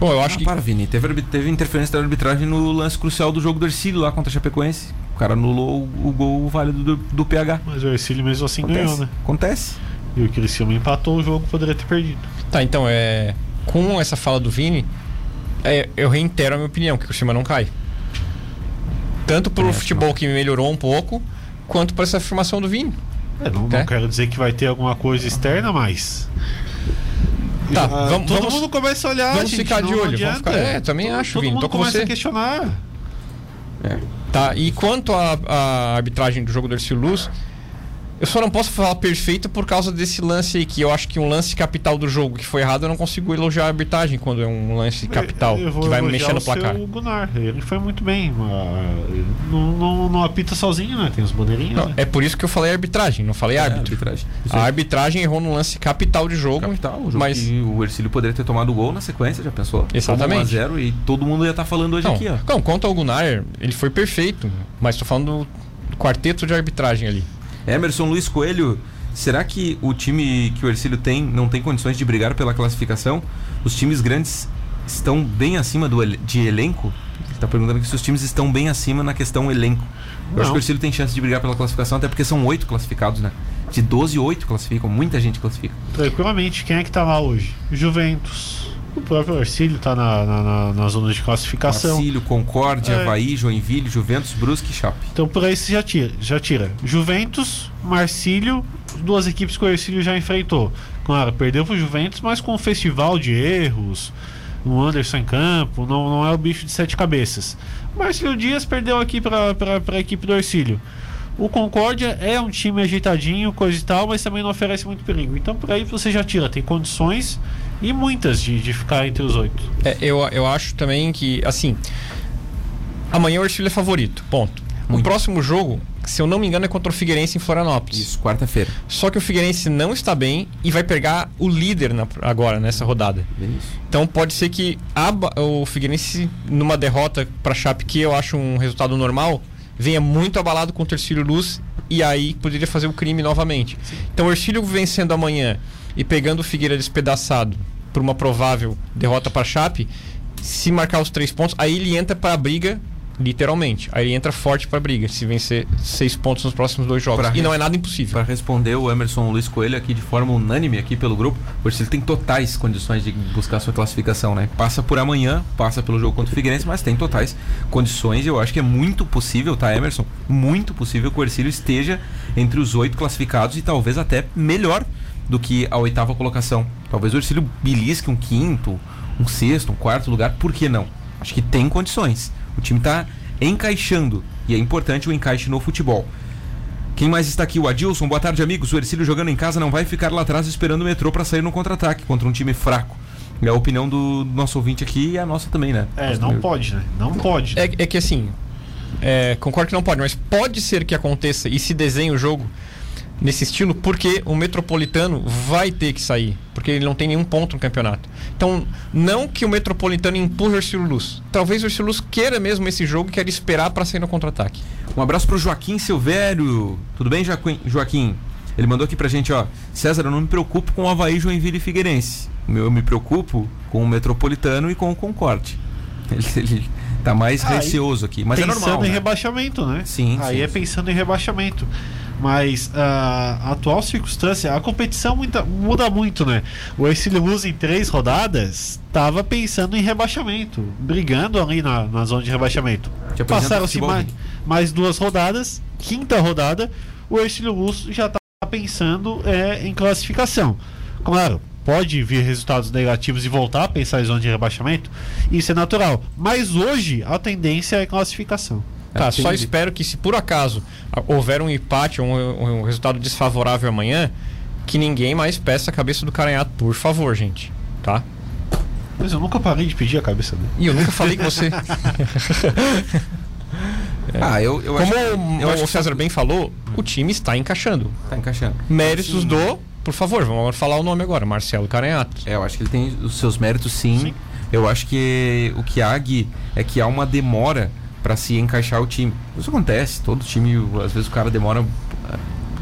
Bom, eu acho ah, que. Para, Vini, teve, teve interferência da arbitragem no lance crucial do jogo do Hercílio lá contra a Chapecoense. O cara anulou o, o gol válido do, do P H. Mas o Hercílio mesmo assim Acontece. ganhou, né? Acontece. E o Criciúma empatou o jogo, poderia ter perdido. Tá, então, é, com essa fala do Vini, é, eu reitero a minha opinião: que o Criciúma não cai. Tanto pelo é, futebol não. que melhorou um pouco, quanto por essa afirmação do Vini. É, não, é? não quero dizer que vai ter alguma coisa externa, mas. Tá, ah, vamos, todo vamos, mundo começa a olhar. Vamos gente, ficar de olho. Vamos ficar, é, também todo, acho, todo Vini. Todo mundo tô começa com você. a questionar. É. Tá, e quanto à arbitragem do jogo do Hercílio Luz, eu só não posso falar perfeito por causa desse lance aí, que eu acho que um lance capital do jogo que foi errado, eu não consigo elogiar a arbitragem quando é um lance capital eu, eu que vai mexer no placar. O Gunnar, ele foi muito bem. Não, não, não apita sozinho, né? Tem os bandeirinhos. Não, né? É por isso que eu falei arbitragem, não falei é, árbitro. Arbitragem. A arbitragem errou no lance capital de jogo. Capital, o jogo mas que o Hercílio poderia ter tomado o gol na sequência, já pensou? Exatamente. um a zero e todo mundo ia estar tá falando hoje não, aqui, ó. Não, quanto ao Gunnar, ele foi perfeito, mas tô falando do quarteto de arbitragem ali. Emerson Luiz Coelho, será que o time que o Hercílio tem não tem condições de brigar pela classificação? Os times grandes estão bem acima do, de elenco? Ele está perguntando aqui se os times estão bem acima na questão elenco. Eu não. acho que o Hercílio tem chance de brigar pela classificação, até porque são oito classificados, né? De doze, oito classificam, muita gente classifica. Tranquilamente, quem é que está lá hoje? Juventus. O próprio Hercílio está na, na, na zona de classificação. Hercílio, Concórdia, é. Avaí, Joinville, Juventus, Brusque e Chape. Então por aí você já tira, já tira. Juventus, Marcílio, duas equipes que o Hercílio já enfrentou. Claro, perdeu pro Juventus, mas com um festival de erros, um Anderson em campo, não, não é o bicho de sete cabeças. Marcílio Dias perdeu aqui para a equipe do Hercílio. O Concórdia é um time ajeitadinho, coisa e tal, mas também não oferece muito perigo. Então por aí você já tira, tem condições e muitas de, de ficar entre os oito. É, eu, eu acho também que, assim, amanhã o Hercílio é favorito, ponto. Muito. O próximo jogo, se eu não me engano, é contra o Figueirense em Florianópolis. Isso, quarta-feira. Só que o Figueirense não está bem e vai pegar o líder na, agora, nessa rodada. Isso. Então pode ser que a, o Figueirense, numa derrota para a Chape, que eu acho um resultado normal, venha muito abalado contra o Hercílio Luz e aí poderia fazer o crime novamente. Sim. Então o Hercílio vencendo amanhã e pegando o Figueira despedaçado por uma provável derrota para a Chape, se marcar os três pontos, aí ele entra para a briga, literalmente. Aí ele entra forte para a briga, se vencer seis pontos nos próximos dois jogos. Pra e res... não é nada impossível. Para responder o Emerson Luiz Coelho aqui de forma unânime aqui pelo grupo, o Hercílio tem totais condições de buscar sua classificação, né? Passa por amanhã, passa pelo jogo contra o Figueirense, mas tem totais condições. Eu acho que é muito possível, tá, Emerson? Muito possível que o Hercílio esteja entre os oito classificados e talvez até melhor do que a oitava colocação. Talvez o Hercílio belisque um quinto, um sexto, um quarto lugar, por que não? Acho que tem condições. O time está encaixando e é importante o encaixe no futebol. Quem mais está aqui? O Adilson. Boa tarde, amigos. O Hercílio jogando em casa não vai ficar lá atrás esperando o Metrô para sair no contra-ataque contra um time fraco. É a opinião do nosso ouvinte aqui e a nossa também, né? É, não pode, né? Não pode. É, é que assim, é, concordo que não pode, mas pode ser que aconteça e se desenhe o jogo nesse estilo, porque o Metropolitano vai ter que sair, porque ele não tem nenhum ponto no campeonato. Então, não que o Metropolitano empurre o Hercílio Luz. Talvez o Hercílio Luz queira mesmo esse jogo e queira esperar para sair no contra-ataque. Um abraço pro Joaquim Silvério. Tudo bem, Joaquim? Ele mandou aqui pra gente, ó. César, eu não me preocupo com o Avaí, Joinville e Figueirense. Eu me preocupo com o Metropolitano e com o Concorde. Ele, ele tá mais ah, receoso aqui, mas é normal. Pensando em né? rebaixamento, né? Sim. Aí sim, é sim. pensando em rebaixamento. mas a, a atual circunstância, a competição muita, muda muito, né? O Hercílio Luz em três rodadas estava pensando em rebaixamento, brigando ali na, na zona de rebaixamento. Passaram-se mais, mais duas rodadas, quinta rodada, o Hercílio Luz já está pensando é, em classificação. Claro, pode vir resultados negativos e voltar a pensar em zona de rebaixamento, isso é natural, mas hoje a tendência é classificação. Tá, entendi. Só espero que, se por acaso houver um empate, um, um resultado desfavorável amanhã, que ninguém mais peça a cabeça do Caranhato, por favor, gente, tá? Mas eu nunca parei de pedir a cabeça dele. E eu nunca falei com você. É. Ah, eu, eu Como acho, o, eu o acho César que... bem falou, o time está encaixando. Está encaixando. Méritos do... Por favor, vamos falar o nome agora, Marcelo Caranhato. É, eu acho que ele tem os seus méritos, sim. sim. Eu acho que o que há, Gui, é que há uma demora para se encaixar o time. Isso acontece, todo time, às vezes o cara demora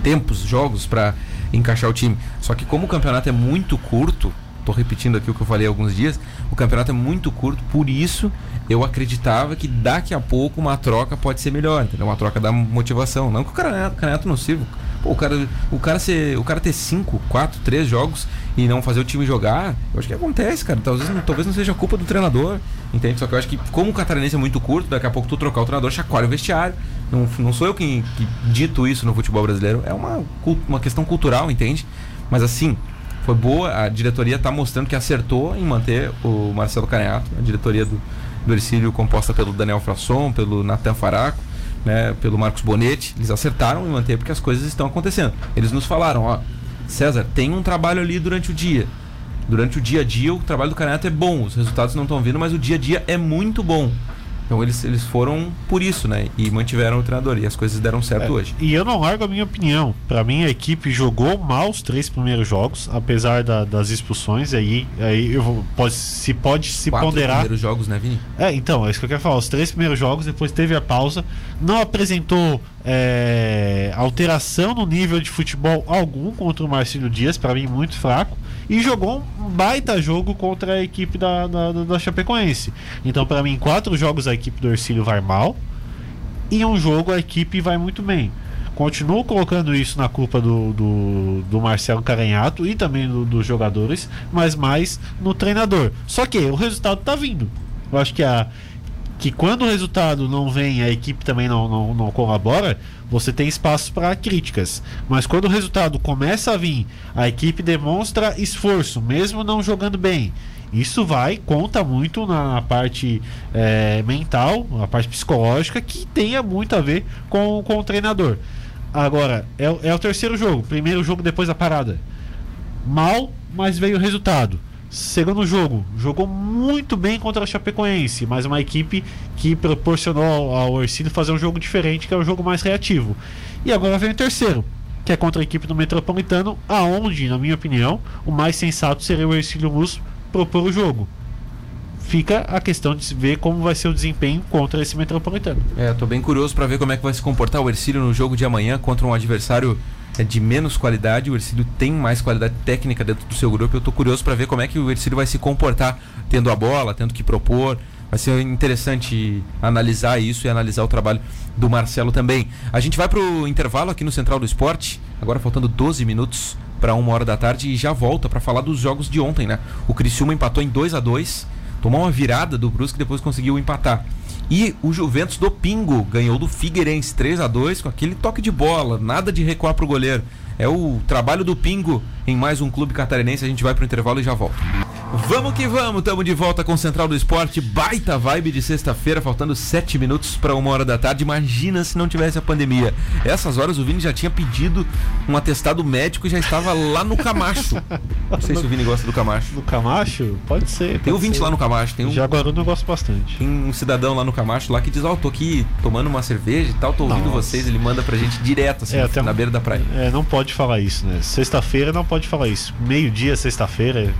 tempos, jogos para encaixar o time. Só que como o campeonato é muito curto, tô repetindo aqui o que eu falei há alguns dias, o campeonato é muito curto, por isso eu acreditava que daqui a pouco uma troca pode ser melhor, entendeu? Uma troca da motivação, não que o Caranhato, o Caranhato não sirva. Pô, o cara, o cara, ser, o cara ter cinco, quatro, três jogos e não fazer o time jogar, eu acho que acontece, cara. Talvez, talvez não seja culpa do treinador, entende? Só que eu acho que, como o catarinense é muito curto, daqui a pouco tu trocar o treinador, chacoalha o vestiário. Não, não sou eu quem que dito isso no futebol brasileiro, é uma, uma questão cultural, entende? Mas assim, foi boa, a diretoria tá mostrando que acertou em manter o Marcelo Caranhato, a diretoria do, do Hercílio, composta pelo Daniel Frasson, pelo Nathan Faraco, né, pelo Marcos Bonetti. Eles acertaram em manter porque as coisas estão acontecendo. Eles nos falaram, ó, César, tem um trabalho ali durante o dia. Durante o dia a dia, o trabalho do Caranhato é bom, os resultados não estão vindo, mas o dia a dia é muito bom. Então eles, eles foram por isso, né? E mantiveram o treinador, e as coisas deram certo é, hoje. E eu não largo a minha opinião. Pra mim, a equipe jogou mal os três primeiros jogos, apesar da, das expulsões. Aí, aí eu vou, pode, se pode se Quatro ponderar. Os primeiros jogos, né, Vini? É, então, é isso que eu quero falar. Os três primeiros jogos, depois teve a pausa. Não apresentou é, alteração no nível de futebol algum contra o Marcílio Dias, pra mim, muito fraco. E jogou um baita jogo contra a equipe da, da, da Chapecoense. Então, pra mim, quatro jogos a equipe do Hercílio vai mal, e um jogo a equipe vai muito bem. Continuo colocando isso na culpa do, do, do Marcelo Caranhato e também do, dos jogadores, mas mais no treinador. Só que o resultado tá vindo. Eu acho que, a, que quando o resultado não vem, a equipe também não, não, não colabora, você tem espaço para críticas, mas quando o resultado começa a vir, a equipe demonstra esforço, mesmo não jogando bem. Isso vai, conta muito na parte é, mental, na parte psicológica, que tenha muito a ver com, com o treinador. Agora, é, é o terceiro jogo, primeiro jogo depois da parada. Mal, mas veio o resultado. Segundo jogo, jogou muito bem contra a Chapecoense, mas uma equipe que proporcionou ao Hercílio fazer um jogo diferente, que é um jogo mais reativo. E agora vem o terceiro, que é contra a equipe do Metropolitano, aonde, na minha opinião, o mais sensato seria o Hercílio Luz propor o jogo. Fica a questão de ver como vai ser o desempenho contra esse Metropolitano. É, tô bem curioso para ver como é que vai se comportar o Hercílio no jogo de amanhã contra um adversário de menos qualidade. O Hercílio tem mais qualidade técnica dentro do seu grupo. Eu tô curioso para ver como é que o Hercílio vai se comportar tendo a bola, tendo que propor. Vai ser interessante analisar isso e analisar o trabalho do Marcelo também. A gente vai pro intervalo aqui no Central do Esporte, agora faltando doze minutos para uma hora da tarde, e já volta para falar dos jogos de ontem, né? O Criciúma empatou em dois a dois, tomou uma virada do Brusque, depois conseguiu empatar. E o Juventus do Pingo ganhou do Figueirense três a dois, com aquele toque de bola, nada de recuar pro goleiro. É o trabalho do Pingo em mais um clube catarinense. A gente vai pro intervalo e já volta. Vamos que vamos, estamos de volta com o Central do Esporte. Baita vibe de sexta-feira, faltando sete minutos para uma hora da tarde. Imagina se não tivesse a pandemia. Essas horas o Vini já tinha pedido um atestado médico e já estava lá no Camacho. Não sei se o Vini gosta do Camacho. Do Camacho? Pode ser. Pode tem um vinte ser. Lá no Camacho. Tem um... Jaguaruna eu gosto bastante. Tem um cidadão lá no Camacho lá que diz, ó, oh, tô aqui tomando uma cerveja e tal, tô ouvindo Nossa. vocês. Ele manda pra gente direto, assim, é, na um... beira da praia. É, não pode falar isso, né? Sexta-feira não pode falar isso. Meio-dia, sexta-feira...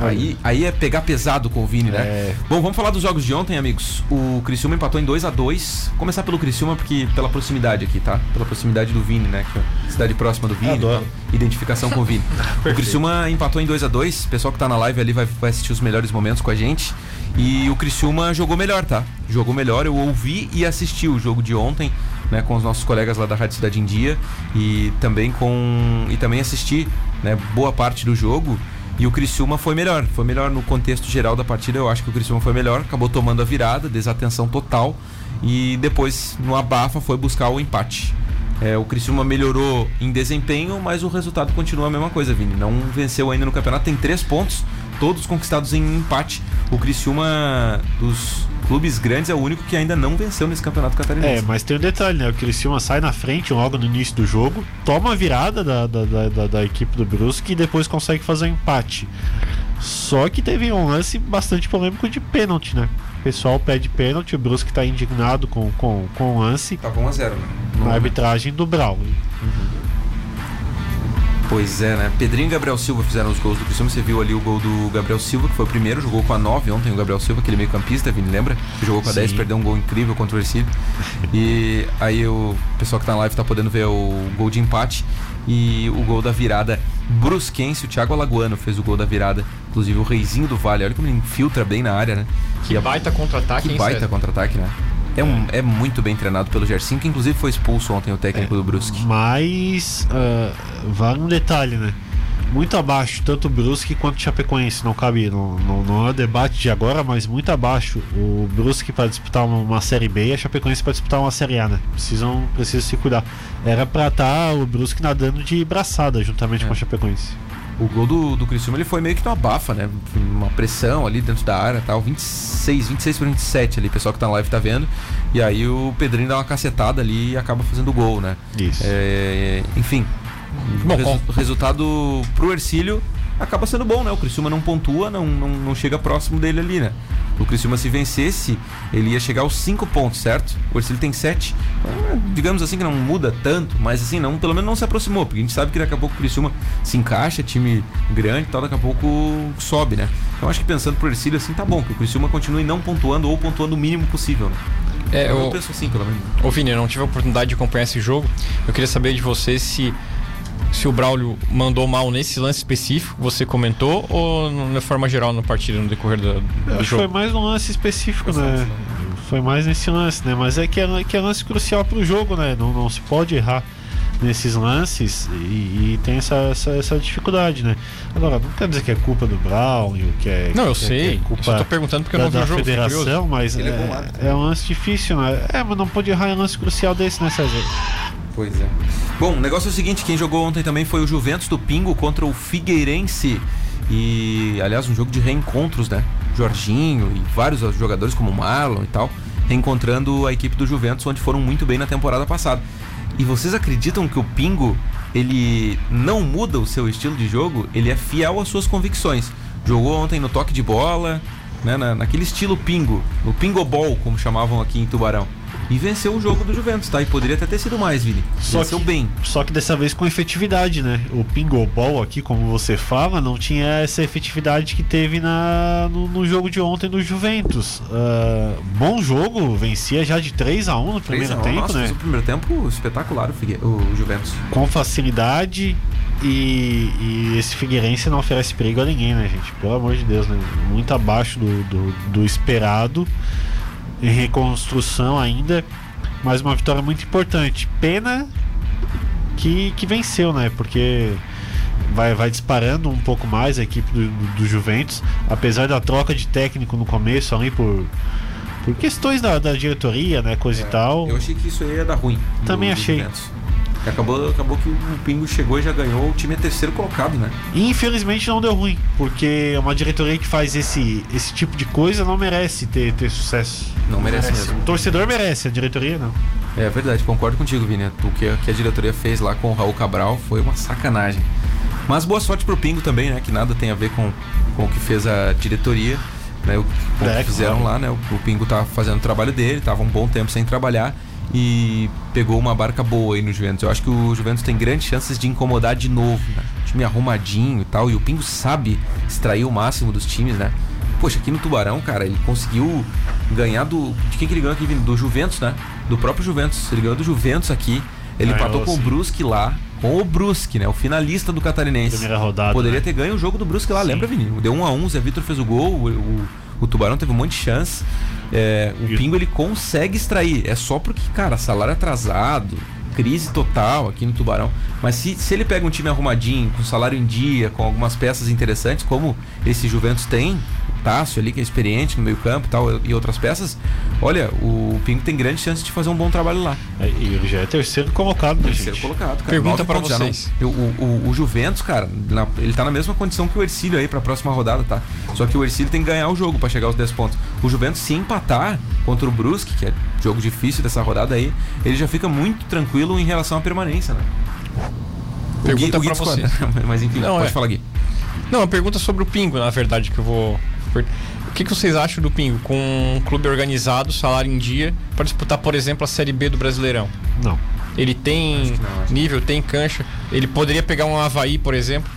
Aí... Aí é pegar pesado com o Vini, né? É... Bom, vamos falar dos jogos de ontem, amigos. O Criciúma empatou em dois a dois. Começar pelo Criciúma, porque pela proximidade aqui, tá? Pela proximidade do Vini, né? Que é a cidade próxima do Vini, tá? Identificação com o Vini. O Criciúma empatou em dois a dois. O pessoal que tá na live ali vai, vai assistir os melhores momentos com a gente. E o Criciúma jogou melhor, tá? Jogou melhor, eu ouvi e assisti o jogo de ontem. né, com os nossos colegas lá da Rádio Cidade em Dia, e também, com, e também assisti, né, boa parte do jogo. E o Criciúma foi melhor, foi melhor no contexto geral da partida. Eu acho que o Criciúma foi melhor, acabou tomando a virada, desatenção total, e depois, no abafa, foi buscar o empate. É, o Criciúma melhorou em desempenho, mas o resultado continua a mesma coisa, Vini. Não venceu ainda no campeonato, tem três pontos, todos conquistados em empate. O Criciúma, dos clubes grandes, é o único que ainda não venceu nesse campeonato catarinense. É, mas tem um detalhe, né? O Criciúma sai na frente logo no início do jogo, toma a virada da, da, da, da, da equipe do Brusque e depois consegue fazer um empate. Só que teve um lance bastante polêmico de pênalti, né? O pessoal pede pênalti, o Brusque tá indignado com, com, com o lance. Tá com um a zero, né? Na arbitragem do Brau. Uhum. Pois é, né? Pedrinho e Gabriel Silva fizeram os gols do Criciúma. Você viu ali o gol do Gabriel Silva, que foi o primeiro, jogou com a nove ontem, o Gabriel Silva, aquele meio campista, Vini, lembra? Que jogou com a dez, perdeu um gol incrível contra o Hercílio. E aí o pessoal que tá na live tá podendo ver o gol de empate e o gol da virada brusquense. O Thiago Alagoano fez o gol da virada, inclusive o Reizinho do Vale, olha como ele infiltra bem na área, né? Que e baita a... contra-ataque, que hein, baita César? Contra-ataque, né? É, um, é muito bem treinado pelo Gersinho, que inclusive foi expulso ontem, o técnico é, do Brusque. Mas, uh, vale um detalhe, né? Muito abaixo, tanto o Brusque quanto o Chapecoense. Não cabe, não, não, não é debate de agora, mas muito abaixo. O Brusque para disputar uma, uma Série B e a Chapecoense para disputar uma Série A, né? Precisam, precisam se cuidar. Era para estar o Brusque nadando de braçada juntamente é. com a Chapecoense. O gol do, do Criciúma, ele foi meio que numa bafa, né? Uma pressão ali dentro da área e tal. vinte e seis por vinte e sete ali, o pessoal que tá na live tá vendo. E aí o Pedrinho dá uma cacetada ali e acaba fazendo o gol, né? Isso. É, enfim, bom, resu- bom. resultado pro Hercílio acaba sendo bom, né? O Criciúma não pontua, não, não, não chega próximo dele ali, né? O Criciúma, se vencesse, ele ia chegar aos cinco pontos, certo? O Hercílio tem sete. Então, digamos assim que não muda tanto, mas assim, não, pelo menos não se aproximou, porque a gente sabe que daqui a pouco o Criciúma se encaixa, time grande e tal, daqui a pouco sobe, né? Então acho que pensando pro Hercílio assim, tá bom, que o Criciúma continue não pontuando ou pontuando o mínimo possível, né? É, eu, eu penso assim, pelo menos. Ô Vini, eu não tive a oportunidade de acompanhar esse jogo. Eu queria saber de você se... se o Braulio mandou mal nesse lance específico, você comentou, ou na forma geral na partida, no decorrer do, do acho jogo? Foi mais um lance específico, foi né? Lance, foi mais nesse lance, né? Mas é que é, que é lance crucial pro jogo, né? Não, não se pode errar nesses lances e, e tem essa, essa, essa dificuldade, né? Agora, não quer dizer que é culpa do Braulio, que é... Não, eu que, sei. Que é culpa eu tô perguntando porque eu não vi o jogo. Federação, mas é, é, lado, é um lance difícil, né? É, mas não pode errar em um lance crucial desse, né, César? Pois é. Bom, o negócio é o seguinte, quem jogou ontem também foi o Juventus do Pingo contra o Figueirense. E, aliás, um jogo de reencontros, né? Jorginho e vários jogadores como o Marlon e tal, reencontrando a equipe do Juventus, onde foram muito bem na temporada passada. E vocês acreditam que o Pingo, ele não muda o seu estilo de jogo? Ele é fiel às suas convicções. Jogou ontem no toque de bola, né? Na, naquele estilo Pingo, o Pingo Ball, como chamavam aqui em Tubarão. E venceu o jogo do Juventus, tá? E poderia até ter sido mais, Vini. Só venceu que, bem. Só que dessa vez com efetividade, né? O pingo-ball aqui, como você fala, não tinha essa efetividade que teve na, no, no jogo de ontem do Juventus. Uh, bom jogo, vencia já de três a um no primeiro a um, tempo, nossa, né? Nossa, o primeiro tempo espetacular, o, Figue- o Juventus. Com facilidade e, e esse Figueirense não oferece perigo a ninguém, né, gente? Pelo amor de Deus, né? Muito abaixo do, do, do esperado. Em reconstrução ainda, mas uma vitória muito importante. Pena que, que venceu, né? Porque vai, vai disparando um pouco mais a equipe do, do Juventus, apesar da troca de técnico no começo ali por, por questões da, da diretoria, né? Coisa é, e tal. Eu achei que isso aí ia dar ruim. Também achei. Juventus. Acabou, acabou que o Pingo chegou e já ganhou. O time é terceiro colocado, né? E infelizmente não deu ruim, porque uma diretoria que faz esse, esse tipo de coisa não merece ter, ter sucesso. Não merece, merece mesmo. O torcedor merece, a diretoria não. É verdade, concordo contigo, Vini. O que, que a diretoria fez lá com o Raul Cabral foi uma sacanagem. Mas boa sorte pro Pingo também, né? Que nada tem a ver com, com o que fez a diretoria, né? O como é, que fizeram claro. Lá, né? O, o Pingo tá fazendo o trabalho dele, tava um bom tempo sem trabalhar e pegou uma barca boa aí no Juventus. Eu acho que o Juventus tem grandes chances de incomodar de novo, né? O time arrumadinho e tal, e o Pingo sabe extrair o máximo dos times, né? Poxa, aqui no Tubarão, cara, ele conseguiu ganhar do... De quem que ele ganhou aqui? Do Juventus, né? Do próprio Juventus. Ele ganhou do Juventus aqui. Ele ganhou, empatou com sim. o Brusque lá. Com o Brusque, né? O finalista do Catarinense. Primeira rodada. Poderia né? ter ganho o jogo do Brusque lá, sim. Lembra, Vini? Deu um a um, Zé Vitor fez o gol, o... o Tubarão teve um monte de chance. É, o Isso. Pingo ele consegue extrair. É só porque, cara, salário atrasado, crise total aqui no Tubarão. Mas se, se ele pega um time arrumadinho, com salário em dia, com algumas peças interessantes, como esse Juventus tem, o Tássio ali, que é experiente no meio-campo e tal, e outras peças, olha, o Pingo tem grande chance de fazer um bom trabalho lá. É, e ele já é terceiro colocado, né, gente? Terceiro colocado, cara. Pergunta pra vocês. Não, o, o, o Juventus, cara, na, ele tá na mesma condição que o Hercílio aí pra próxima rodada, tá? Só que o Hercílio tem que ganhar o jogo pra chegar aos dez pontos. O Juventus, se empatar contra o Brusque, que é jogo difícil dessa rodada aí, ele já fica muito tranquilo em relação à permanência, né? Pergunta para você. Mas enfim, não, pode é. falar, Gui. Não, a pergunta sobre o Pingo, na verdade, que eu vou... O que, que vocês acham do Pingo? Com um clube organizado, salário em dia, para disputar, por exemplo, a Série B do Brasileirão? Não. Ele tem não, nível, tem cancha. Ele poderia pegar um Avaí, por exemplo,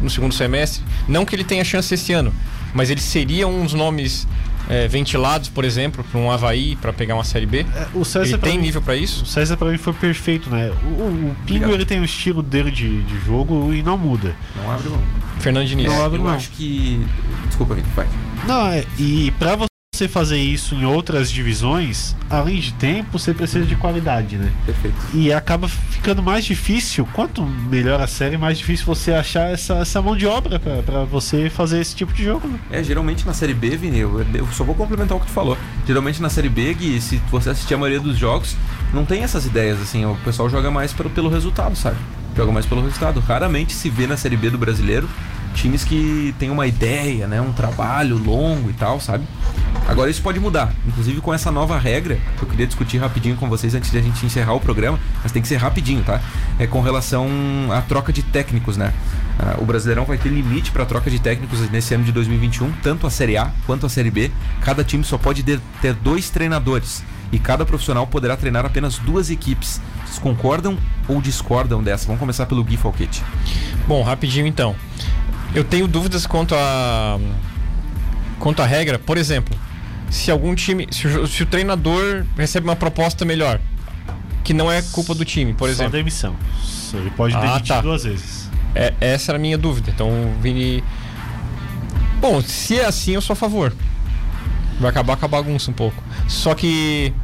no segundo semestre. Não que ele tenha chance esse ano, mas ele seria um dos nomes... É, ventilados, por exemplo, para um Avaí, para pegar uma Série B. O César, ele tem mim, nível para isso? O César para mim foi perfeito, né? O, o Pingo, ele tem o estilo dele de, de jogo e não muda. Não abre mão. Fernando Diniz. Não abre mão. Eu acho que... Desculpa, Rick, vai. Não, e para você fazer isso em outras divisões, além de tempo, você precisa de qualidade, né? Perfeito. E acaba ficando mais difícil, quanto melhor a série, mais difícil você achar essa, essa mão de obra pra, pra você fazer esse tipo de jogo, né? É, geralmente na Série B, Vini, eu, eu só vou complementar o que tu falou. Geralmente na Série B, Gui, se você assistir a maioria dos jogos, não tem essas ideias, assim, o pessoal joga mais pelo, pelo resultado, sabe? Joga mais pelo resultado. Raramente se vê na Série B do brasileiro times que tem uma ideia, né? Um trabalho longo e tal, sabe? Agora isso pode mudar, inclusive com essa nova regra que eu queria discutir rapidinho com vocês antes de a gente encerrar o programa, mas tem que ser rapidinho, tá? É com relação à troca de técnicos, né? Ah, o Brasileirão vai ter limite para troca de técnicos nesse ano de dois mil e vinte e um, tanto a Série A quanto a Série B. Cada time só pode ter dois treinadores e cada profissional poderá treinar apenas duas equipes. Vocês concordam ou discordam dessa? Vamos começar pelo Gui Falquete. Bom, rapidinho então. Eu tenho dúvidas quanto a quanto à regra, por exemplo, se algum time, se o, se o treinador recebe uma proposta melhor, que não é culpa do time, por Só exemplo. Só demissão. Ele pode ah, demitir tá. duas vezes. É, essa era a minha dúvida. Então, Vini. Bom, se é assim, eu sou a favor. Vai acabar com a bagunça um pouco. Só que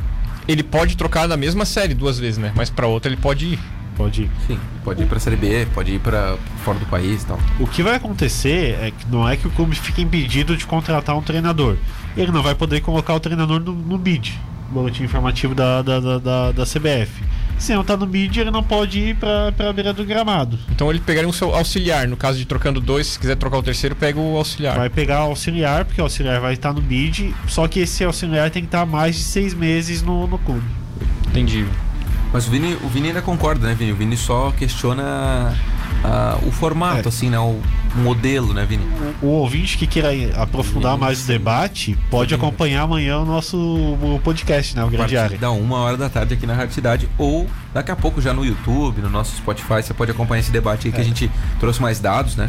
ele pode trocar na mesma série duas vezes, né? Mas pra outra ele pode ir. Pode ir. Sim, pode ir pra Série B, pode ir pra fora do país e tal. O que vai acontecer é que não é que o clube fique impedido de contratar um treinador. Ele não vai poder colocar o treinador no, no B I D, boletim informativo da, da, da, da, da C B F. Se não tá no B I D, ele não pode ir pra, pra beira do gramado. Então ele pegaria o seu auxiliar, no caso de trocando dois, se quiser trocar o terceiro, pega o auxiliar. Vai pegar o auxiliar, porque o auxiliar vai estar no B I D, só que esse auxiliar tem que estar mais de seis meses no, no clube. Entendi. Mas o Vini, o Vini ainda concorda, né, Vini? O Vini só questiona uh, o formato, é. assim, né? O modelo, né, Vini? O, o ouvinte que queira aprofundar Vini, mais sim. o debate pode Vini. acompanhar amanhã o nosso o podcast, né? O Grande Área. Dá uma hora da tarde aqui na Rádio Cidade, ou daqui a pouco já no YouTube, no nosso Spotify, você pode acompanhar esse debate aí, é. que a gente trouxe mais dados, né?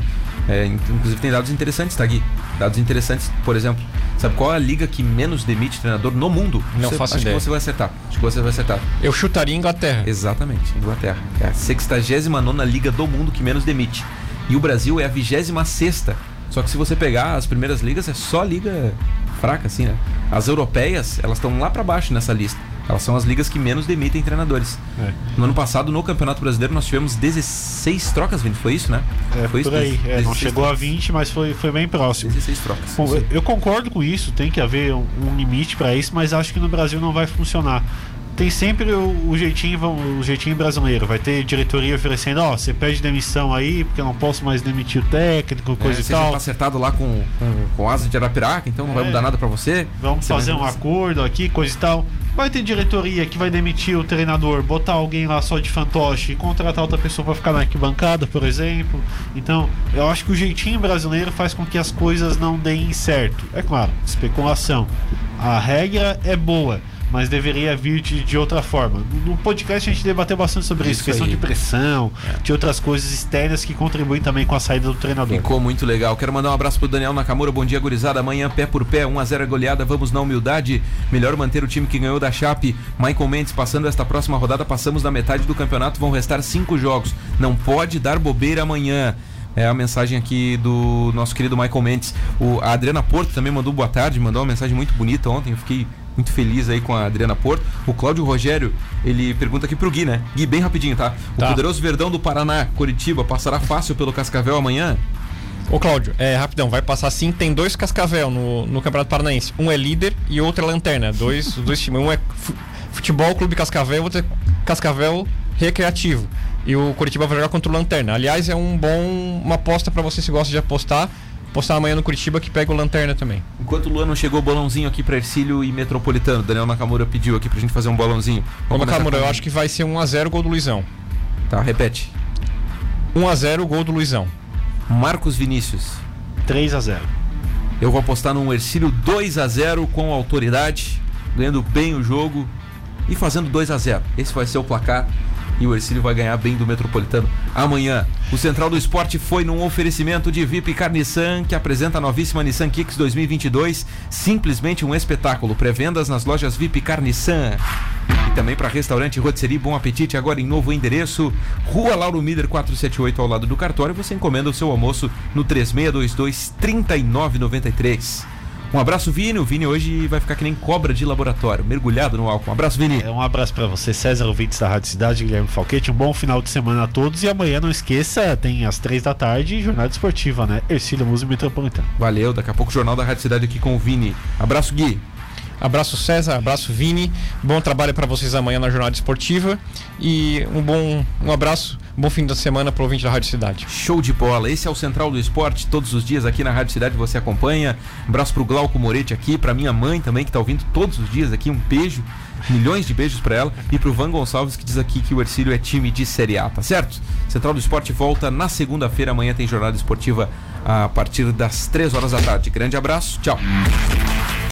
É, inclusive tem dados interessantes, tá, Gui? Dados interessantes, por exemplo, sabe qual é a liga que menos demite treinador no mundo? Não você, faço acho ideia. Acho que você vai acertar. Acho que você vai acertar. Eu chutaria Inglaterra. Exatamente, Inglaterra. É a sexagésima nona liga do mundo que menos demite. E o Brasil é a vigésima sexta. Só que se você pegar as primeiras ligas, é só liga fraca, assim, né? As europeias, elas estão lá pra baixo nessa lista. Elas são as ligas que menos demitem treinadores. É. No ano passado, no Campeonato Brasileiro, nós tivemos dezesseis trocas, Vini. Foi isso, né? É, foi por isso, aí. É, não chegou trocas. A vinte, mas foi, foi bem próximo. dezesseis trocas. Bom, eu, eu concordo com isso. Tem que haver um, um limite para isso, mas acho que no Brasil não vai funcionar. Tem sempre o, o, jeitinho, o jeitinho brasileiro. Vai ter diretoria oferecendo, ó, oh, você pede demissão aí, porque eu não posso mais demitir o técnico, coisa é, e você tal. Você já tá acertado lá com, com, com o Asa de Arapiraca, então não é. vai mudar nada pra você. Vamos você fazer um fazer. acordo aqui, coisa e tal. Vai ter diretoria que vai demitir o treinador, botar alguém lá só de fantoche e contratar outra pessoa pra ficar na arquibancada, por exemplo. Então, eu acho que o jeitinho brasileiro faz com que as coisas não deem certo. É claro, especulação. A regra é boa, mas deveria vir de, de outra forma. No podcast a gente debateu bastante sobre isso, isso questão aí. de pressão, é. de outras coisas externas que contribuem também com a saída do treinador. Ficou muito legal. Quero mandar um abraço pro Daniel Nakamura. Bom dia, gurizada. Amanhã, pé por pé, um a zero a goleada, vamos na humildade. Melhor manter o time que ganhou da Chape. Michael Mendes, passando esta próxima rodada, passamos da metade do campeonato, vão restar cinco jogos. Não pode dar bobeira amanhã. É a mensagem aqui do nosso querido Michael Mendes. O, a Adriana Porto também mandou boa tarde, mandou uma mensagem muito bonita ontem, eu fiquei muito feliz aí com a Adriana Porto. O Cláudio Rogério, ele pergunta aqui pro Gui, né? Gui, bem rapidinho, tá? O tá. poderoso Verdão do Paraná, Coritiba, passará fácil pelo Cascavel amanhã? Ô Cláudio, é, rapidão, vai passar sim, tem dois Cascavel no, no Campeonato Paranaense. Um é líder e outro é lanterna. Dois, dois times, um é Futebol Clube Cascavel, outro é Cascavel Recreativo. E o Coritiba vai jogar contra o Lanterna. Aliás, é um bom, uma aposta pra você, se gosta de apostar. Postar amanhã no Coritiba, que pega o Lanterna também. Enquanto o Luan não chegou, bolãozinho aqui pra Hercílio e Metropolitano. Daniel Nakamura pediu aqui pra gente fazer um bolãozinho. Ô Nakamura, eu acho que vai ser um a zero o gol do Luizão. Tá, repete. um a zero o gol do Luizão. Marcos Vinícius. três a zero. Eu vou apostar no Hercílio dois a zero com autoridade, ganhando bem o jogo e fazendo dois a zero. Esse vai ser o placar. E o Hercílio vai ganhar bem do Metropolitano amanhã. O Central do Esporte foi num oferecimento de V I P Car Nissan, que apresenta a novíssima Nissan Kicks dois mil e vinte e dois. Simplesmente um espetáculo. Pré-vendas nas lojas V I P Car Nissan. E também para restaurante Rotisserie Bom Apetite, agora em novo endereço. Rua Lauro Miller quatrocentos e setenta e oito, ao lado do cartório. Você encomenda o seu almoço no três seis dois dois, três nove nove três. Um abraço, Vini. O Vini hoje vai ficar que nem cobra de laboratório, mergulhado no álcool. Um abraço, Vini. É, um abraço pra você, César, ouvintes da Rádio Cidade, Guilherme Falquete. Um bom final de semana a todos. E amanhã, não esqueça, tem às três da tarde, jornada esportiva, né? Hercílio Luz e Metropolitano. Valeu, daqui a pouco o Jornal da Rádio Cidade aqui com o Vini. Abraço, Gui. Abraço, César. Abraço, Vini. Bom trabalho pra vocês amanhã na jornada esportiva. E um bom um abraço. Bom fim de semana para o ouvinte da Rádio Cidade. Show de bola, esse é o Central do Esporte, todos os dias aqui na Rádio Cidade você acompanha. Um abraço pro Glauco Moretti aqui, pra minha mãe também, que tá ouvindo todos os dias aqui, um beijo, milhões de beijos pra ela, e pro Van Gonçalves, que diz aqui que o Hercílio é time de Série A, tá certo? Central do Esporte volta na segunda-feira, amanhã tem jornada esportiva a partir das três horas da tarde. Grande abraço, tchau.